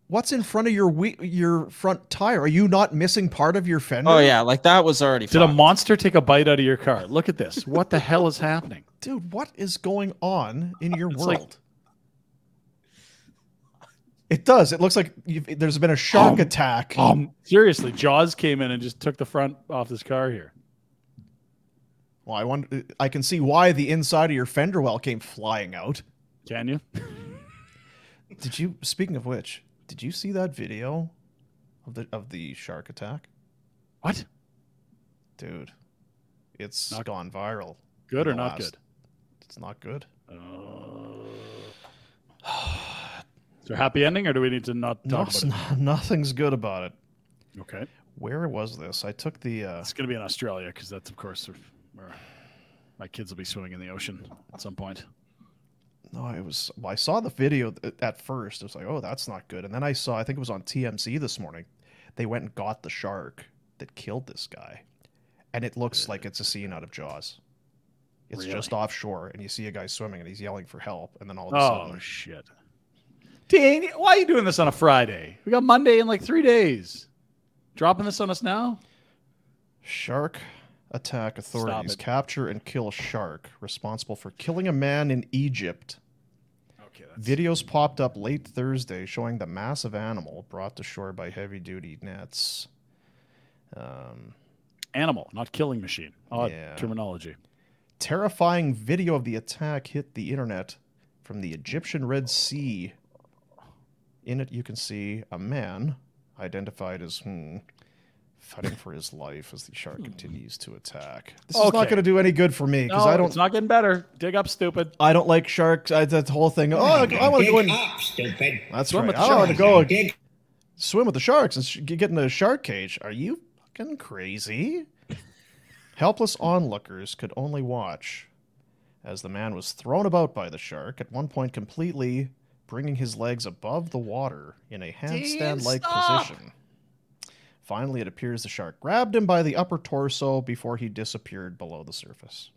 What's in front of your front tire? Are you not missing part of your fender? Oh yeah, that was already fucked. Did a monster take a bite out of your car? Look at this. What the hell is happening? Dude, what is going on in your world? It does. It looks like there's been a shock attack. Seriously, Jaws came in and just took the front off this car here. Well, I can see why the inside of your fender well came flying out. Can you? Speaking of which, did you see that video of the shark attack? What? Dude, it's not gone viral. Good or not good? It's not good. Is there a happy ending, or do we need to not talk about it? Nothing's good about it. Okay. Where was this? I took the... It's going to be in Australia, because that's, of course, where my kids will be swimming in the ocean at some point. No, it was. Well, I saw the video at first. It was like, oh, that's not good. And then I saw, I think it was on TMZ this morning, they went and got the shark that killed this guy. And it looks like it's a scene out of Jaws. It's just offshore, and you see a guy swimming, and he's yelling for help. And then all of a sudden. Oh, shit. Dang, why are you doing this on a Friday? We got Monday in 3 days. Dropping this on us now? Shark attack authorities capture and kill shark responsible for killing a man in Egypt. Videos popped up late Thursday showing the massive animal brought to shore by heavy-duty nets. Animal, not killing machine. Odd terminology. Terrifying video of the attack hit the internet from the Egyptian Red Sea. In it, you can see a man identified as fighting for his life as the shark continues to attack. This is not going to do any good for me because it's not getting better. Dig up, stupid. I don't like sharks. That whole thing. I want to go in. Up, stupid. That's swim right. I want to go dig. Swim with the sharks and get in a shark cage. Are you fucking crazy? Helpless onlookers could only watch as the man was thrown about by the shark, at one point completely bringing his legs above the water in a handstand-like position. Finally, it appears the shark grabbed him by the upper torso before he disappeared below the surface.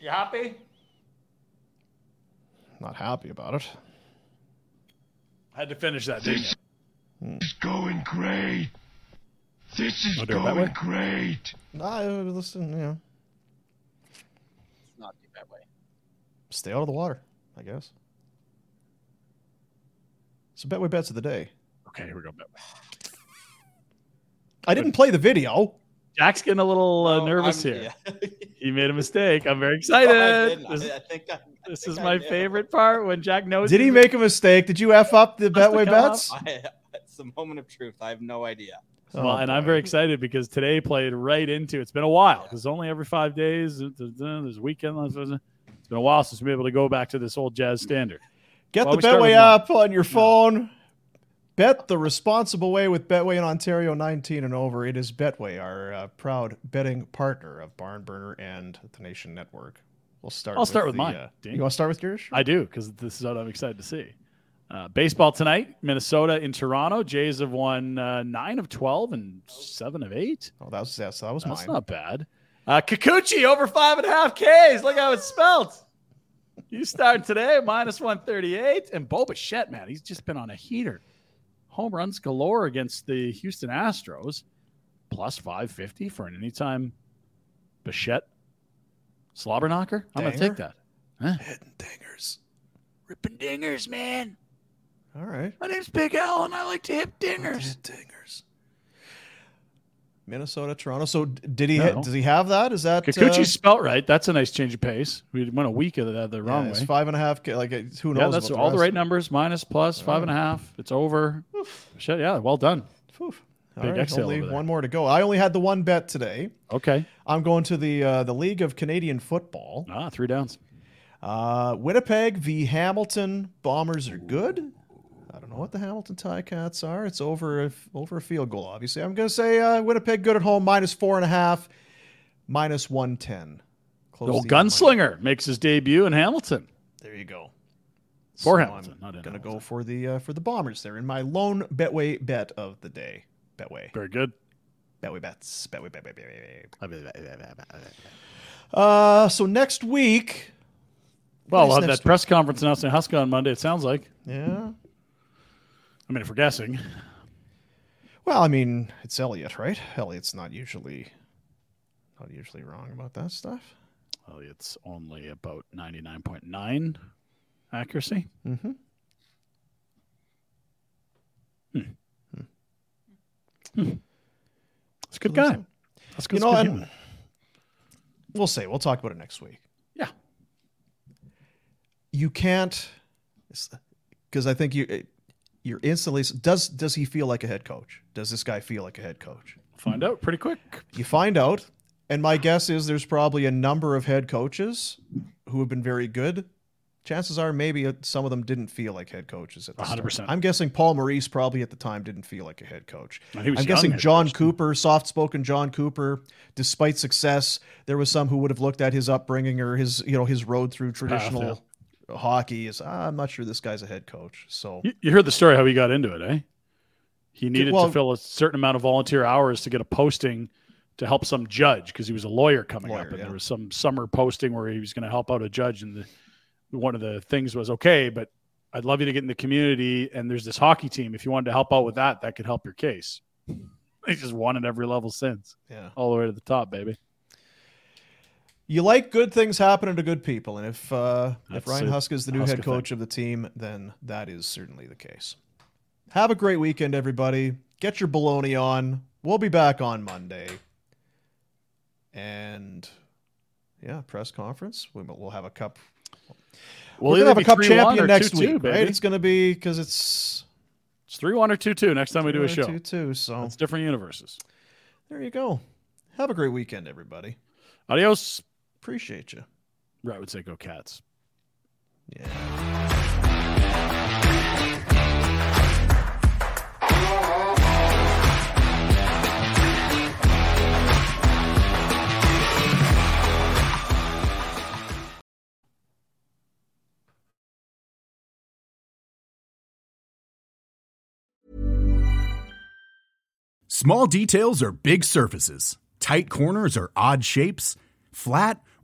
You happy? Not happy about it. I had to finish that, didn't I? This is going great. This is going great. Listen, yeah. It's not that way. Stay out of the water, I guess. So Betway Bets of the Day. Okay, here we go, Betway. I didn't play the video. Jack's getting a little nervous here. Yeah. He made a mistake. I'm very excited. No, I think this is my favorite part when Jack knows. Did he make a mistake? Did you F up the Betway Bets? That's the moment of truth. I have no idea. And I'm very excited because today played right into, it's been a while. It's only every 5 days. There's a weekend. It's been a while since we've been able to go back to this old Jazz standard. Get the Betway app on your phone. Bet the responsible way with Betway in Ontario 19 and over. It is Betway, our proud betting partner of Barnburner and the Nation Network. I'll start with mine. You want to start with yours? Sure. I do, because this is what I'm excited to see. Baseball tonight, Minnesota in Toronto. Jays have won 9 of 12 and 7 of 8. Oh, that was mine. That's not bad. Kikuchi over 5.5 Ks. Look how it's spelled. You start today, -138. And Bo Bichette, man, he's just been on a heater. Home runs galore against the Houston Astros. +550 for an anytime Bichette slobber knocker. I'm going to take that. Huh? Hitting dingers. Ripping dingers, man. All right. My name's Big Al, and I like to hit dingers. Minnesota, Toronto. So did he? Does he have that? Is that Kikuchi's spelt right? That's a nice change of pace. We went a week of that the wrong way. 5.5. Like who knows? Yeah, that's all the right numbers. Minus, plus, 5.5. It's over. Oof. Shit, yeah, well done. Oof. Big exhale. Only one more to go. I only had the one bet today. Okay. I'm going to the League of Canadian Football. Ah, 3 downs. Winnipeg v. Hamilton. Bombers are good. I don't know what the Hamilton Ticats are. It's over a field goal, obviously. I'm going to say Winnipeg good at home, -4.5, -110. Close the old gunslinger makes his debut in Hamilton. There you go. For Hamilton. I'm going to go for the Bombers there in my lone Betway bet of the day. Betway. Very good. Betway bets. Betway. So next week... Well, that week. Press conference announcing Huska on Monday, it sounds like. Yeah. I mean, if we're guessing. Well, I mean, it's Elliot, right? Elliot's not usually wrong about that stuff. Elliot's only about 99.9 accuracy. Mm-hmm. Hmm. That's a good guy. That's good. We'll say. We'll talk about it next week. Yeah. You can't, because I think you're instantly. Does he feel like a head coach? Does this guy feel like a head coach? Find out pretty quick. You find out, and my guess is there's probably a number of head coaches who have been very good. Chances are maybe some of them didn't feel like head coaches at the 100%. Start. I'm guessing Paul Maurice probably at the time didn't feel like a head coach. I'm guessing John Cooper, soft-spoken John Cooper, despite success, there was some who would have looked at his upbringing or his road through traditional hockey is I'm not sure this guy's a head coach. So you heard the story how he got into it, eh? He needed to fill a certain amount of volunteer hours to get a posting to help some judge because he was a lawyer coming up, and there was some summer posting where he was going to help out a judge. And one of the things was, okay, but I'd love you to get in the community, and there's this hockey team. If you wanted to help out with that, that could help your case. He just won at every level since, all the way to the top, baby. You like good things happening to good people, and if Ryan Huska is the new head coach of the team, then that is certainly the case. Have a great weekend, everybody. Get your baloney on. We'll be back on Monday. And, press conference. We'll have a cup. We'll either have a cup champion next week, right? It's going to be because it's 3-1 or 2-2 next time we do a show. 2-2, so it's different universes. There you go. Have a great weekend, everybody. Adios. Appreciate you. Right, would say go Cats. Yeah. Small details are big surfaces. Tight corners or odd shapes, flat,